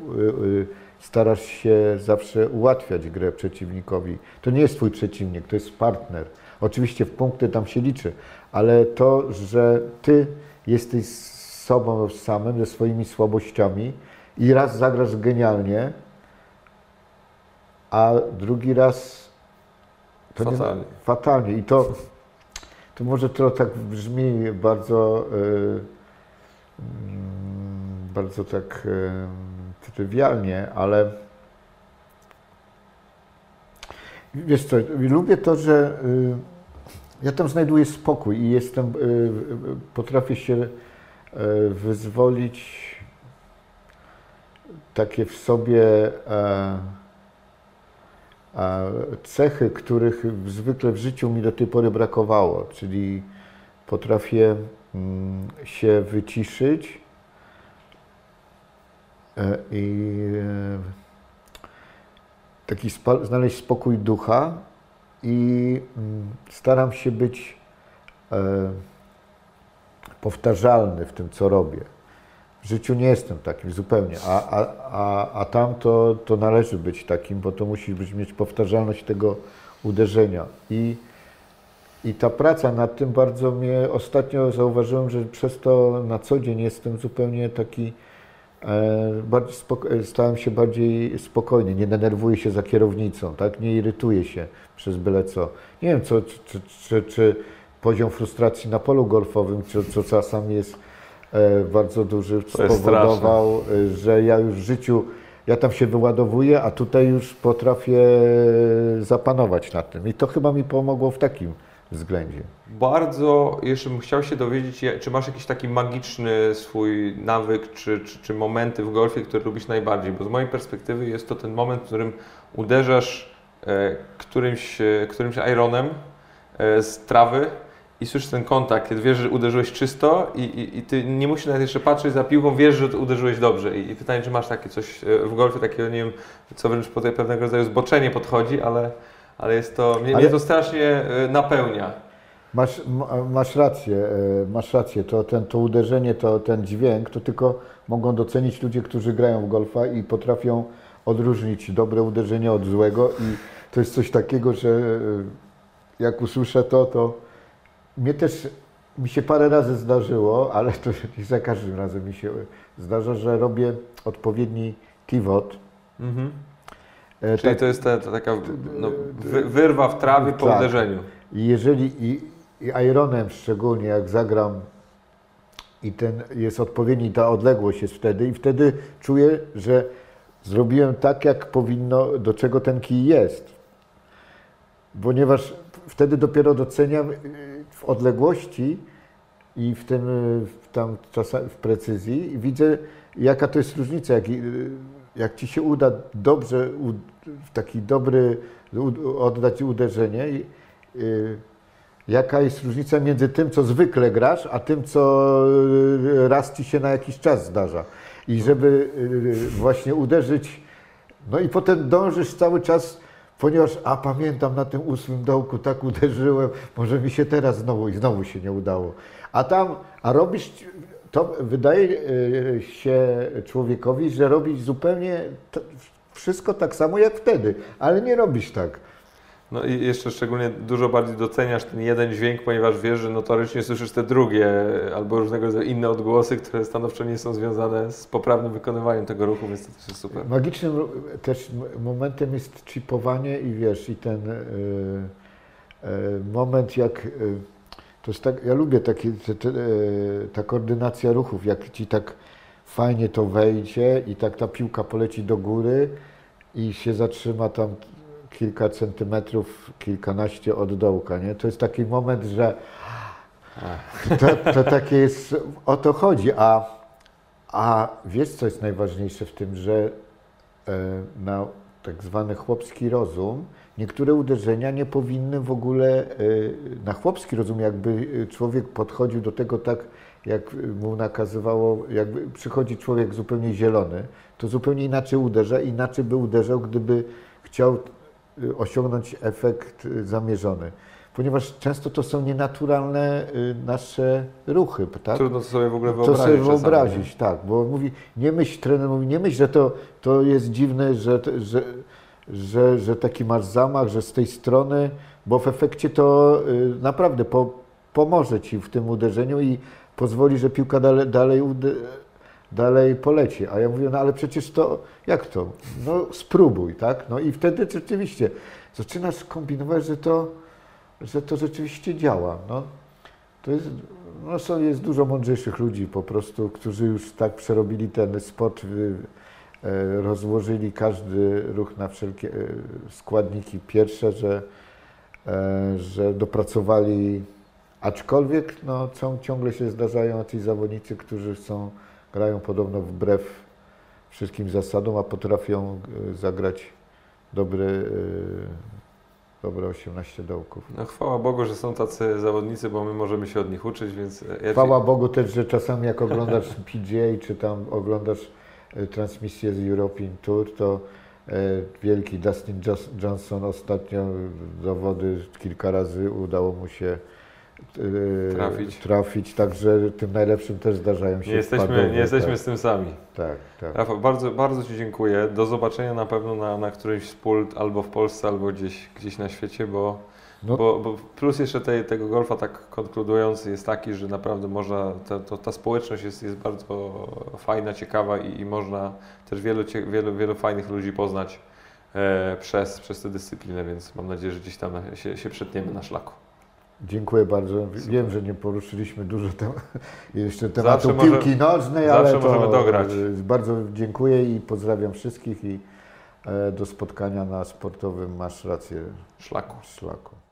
starasz się zawsze ułatwiać grę przeciwnikowi. To nie jest twój przeciwnik, to jest partner. Oczywiście w punkty tam się liczy, ale to, że ty jesteś sobą samym, ze swoimi słabościami i raz zagrasz genialnie, a drugi raz to fatalnie. I to może to tak brzmi bardzo, bardzo tak trywialnie, ale wiesz co, lubię to, że ja tam znajduję spokój i jestem, potrafię się wyzwolić takie w sobie cechy, których zwykle w życiu mi do tej pory brakowało, czyli potrafię się wyciszyć i taki znaleźć spokój ducha i staram się być powtarzalny w tym, co robię. W życiu nie jestem takim zupełnie, a tam to należy być takim, bo to musi mieć powtarzalność tego uderzenia. I ta praca nad tym bardzo mnie ostatnio zauważyłem, że przez to na co dzień jestem zupełnie taki, stałem się bardziej spokojny, nie denerwuję się za kierownicą, tak? Nie irytuję się przez byle co. Nie wiem, czy poziom frustracji na polu golfowym, co czasami jest bardzo duży, spowodował, że ja już w życiu, ja tam się wyładowuję, a tutaj już potrafię zapanować nad tym. I to chyba mi pomogło w takim względzie. Bardzo jeszcze bym chciał się dowiedzieć, czy masz jakiś taki magiczny swój nawyk, czy momenty w golfie, które lubisz najbardziej, bo z mojej perspektywy jest to ten moment, w którym uderzasz którymś ironem z trawy, i słyszysz ten kontakt, kiedy wiesz, że uderzyłeś czysto i ty nie musisz nawet jeszcze patrzeć za piłką, wiesz, że uderzyłeś dobrze. I pytanie, czy masz takie coś w golfie, takiego, nie wiem, co wręcz po pewnego rodzaju zboczenie podchodzi, ale jest to, mnie to strasznie napełnia. Masz rację, to uderzenie, ten dźwięk, to tylko mogą docenić ludzie, którzy grają w golfa i potrafią odróżnić dobre uderzenie od złego i to jest coś takiego, że jak usłyszę to mnie też, mi się parę razy zdarzyło, ale to nie za każdym razem mi się zdarza, że robię odpowiedni pivot. Mhm. Czyli to jest taka wyrwa w trawie po uderzeniu. I ironem szczególnie, jak zagram i ten jest odpowiedni, ta odległość jest wtedy i wtedy czuję, że zrobiłem tak, jak powinno, do czego ten kij jest. Ponieważ wtedy dopiero doceniam w odległości i w precyzji i widzę, jaka to jest różnica, jak ci się uda dobrze, oddać uderzenie, jaka jest różnica między tym, co zwykle grasz, a tym, co raz ci się na jakiś czas zdarza. I żeby właśnie uderzyć, no i potem dążysz cały czas, ponieważ, pamiętam na tym 8 dołku, tak uderzyłem, może mi się teraz znowu się nie udało. A robisz, to wydaje się człowiekowi, że robisz zupełnie wszystko tak samo jak wtedy, ale nie robisz tak. No i jeszcze szczególnie dużo bardziej doceniasz ten jeden dźwięk, ponieważ wiesz, że notorycznie słyszysz te drugie albo różnego rodzaju inne odgłosy, które stanowczo nie są związane z poprawnym wykonywaniem tego ruchu, więc to też jest super. Magicznym też momentem jest chipowanie i wiesz, i ten moment jak, to jest tak, ja lubię ta koordynacja ruchów, jak ci tak fajnie to wejdzie i tak ta piłka poleci do góry i się zatrzyma tam kilka centymetrów, kilkanaście od dołka, nie? To jest taki moment, że to takie jest, o to chodzi, a wiesz, co jest najważniejsze w tym, że na tak zwany chłopski rozum, niektóre uderzenia nie powinny w ogóle na chłopski rozum, jakby człowiek podchodził do tego tak, jak mu nakazywało, jakby przychodzi człowiek zupełnie zielony, to zupełnie inaczej uderza, inaczej by uderzał, gdyby chciał osiągnąć efekt zamierzony. Ponieważ często to są nienaturalne nasze ruchy, tak? Trudno to sobie w ogóle wyobrazić. To sobie wyobrazić, czasami, tak, bo mówi, nie myśl, trener mówi, nie myśl, że to jest dziwne, że taki masz zamach, że z tej strony, bo w efekcie to naprawdę pomoże ci w tym uderzeniu i pozwoli, że piłka dalej poleci. A ja mówię, no ale przecież to, jak to? No spróbuj, tak? No i wtedy rzeczywiście zaczynasz kombinować, że to rzeczywiście działa. No, to jest, no, jest dużo mądrzejszych ludzi po prostu, którzy już tak przerobili ten sport, rozłożyli każdy ruch na wszelkie składniki pierwsze, że dopracowali, aczkolwiek no, ciągle się zdarzają ci zawodnicy, którzy grają podobno wbrew wszystkim zasadom, a potrafią zagrać dobre 18 dołków. No chwała Bogu, że są tacy zawodnicy, bo my możemy się od nich uczyć, więc... Chwała Bogu też, że czasami jak oglądasz PGA, czy tam oglądasz transmisję z European Tour, to wielki Dustin Johnson ostatnio zawody kilka razy udało mu się trafić, także tym najlepszym też zdarzają się Nie jesteśmy z tym sami. Tak, tak. Rafał, bardzo, bardzo Ci dziękuję. Do zobaczenia na pewno na którymś z pult, albo w Polsce, albo gdzieś na świecie, bo plus jeszcze tego golfa, tak konkludujący, jest taki, że naprawdę można, ta społeczność jest bardzo fajna, ciekawa i można też wielu fajnych ludzi poznać przez tę dyscyplinę, więc mam nadzieję, że gdzieś tam się przetniemy na szlaku. Dziękuję bardzo. Wiem, że nie poruszyliśmy dużo jeszcze tematu piłki nożnej, ale to możemy dograć. Bardzo dziękuję i pozdrawiam wszystkich i do spotkania na sportowym, masz rację, szlaku.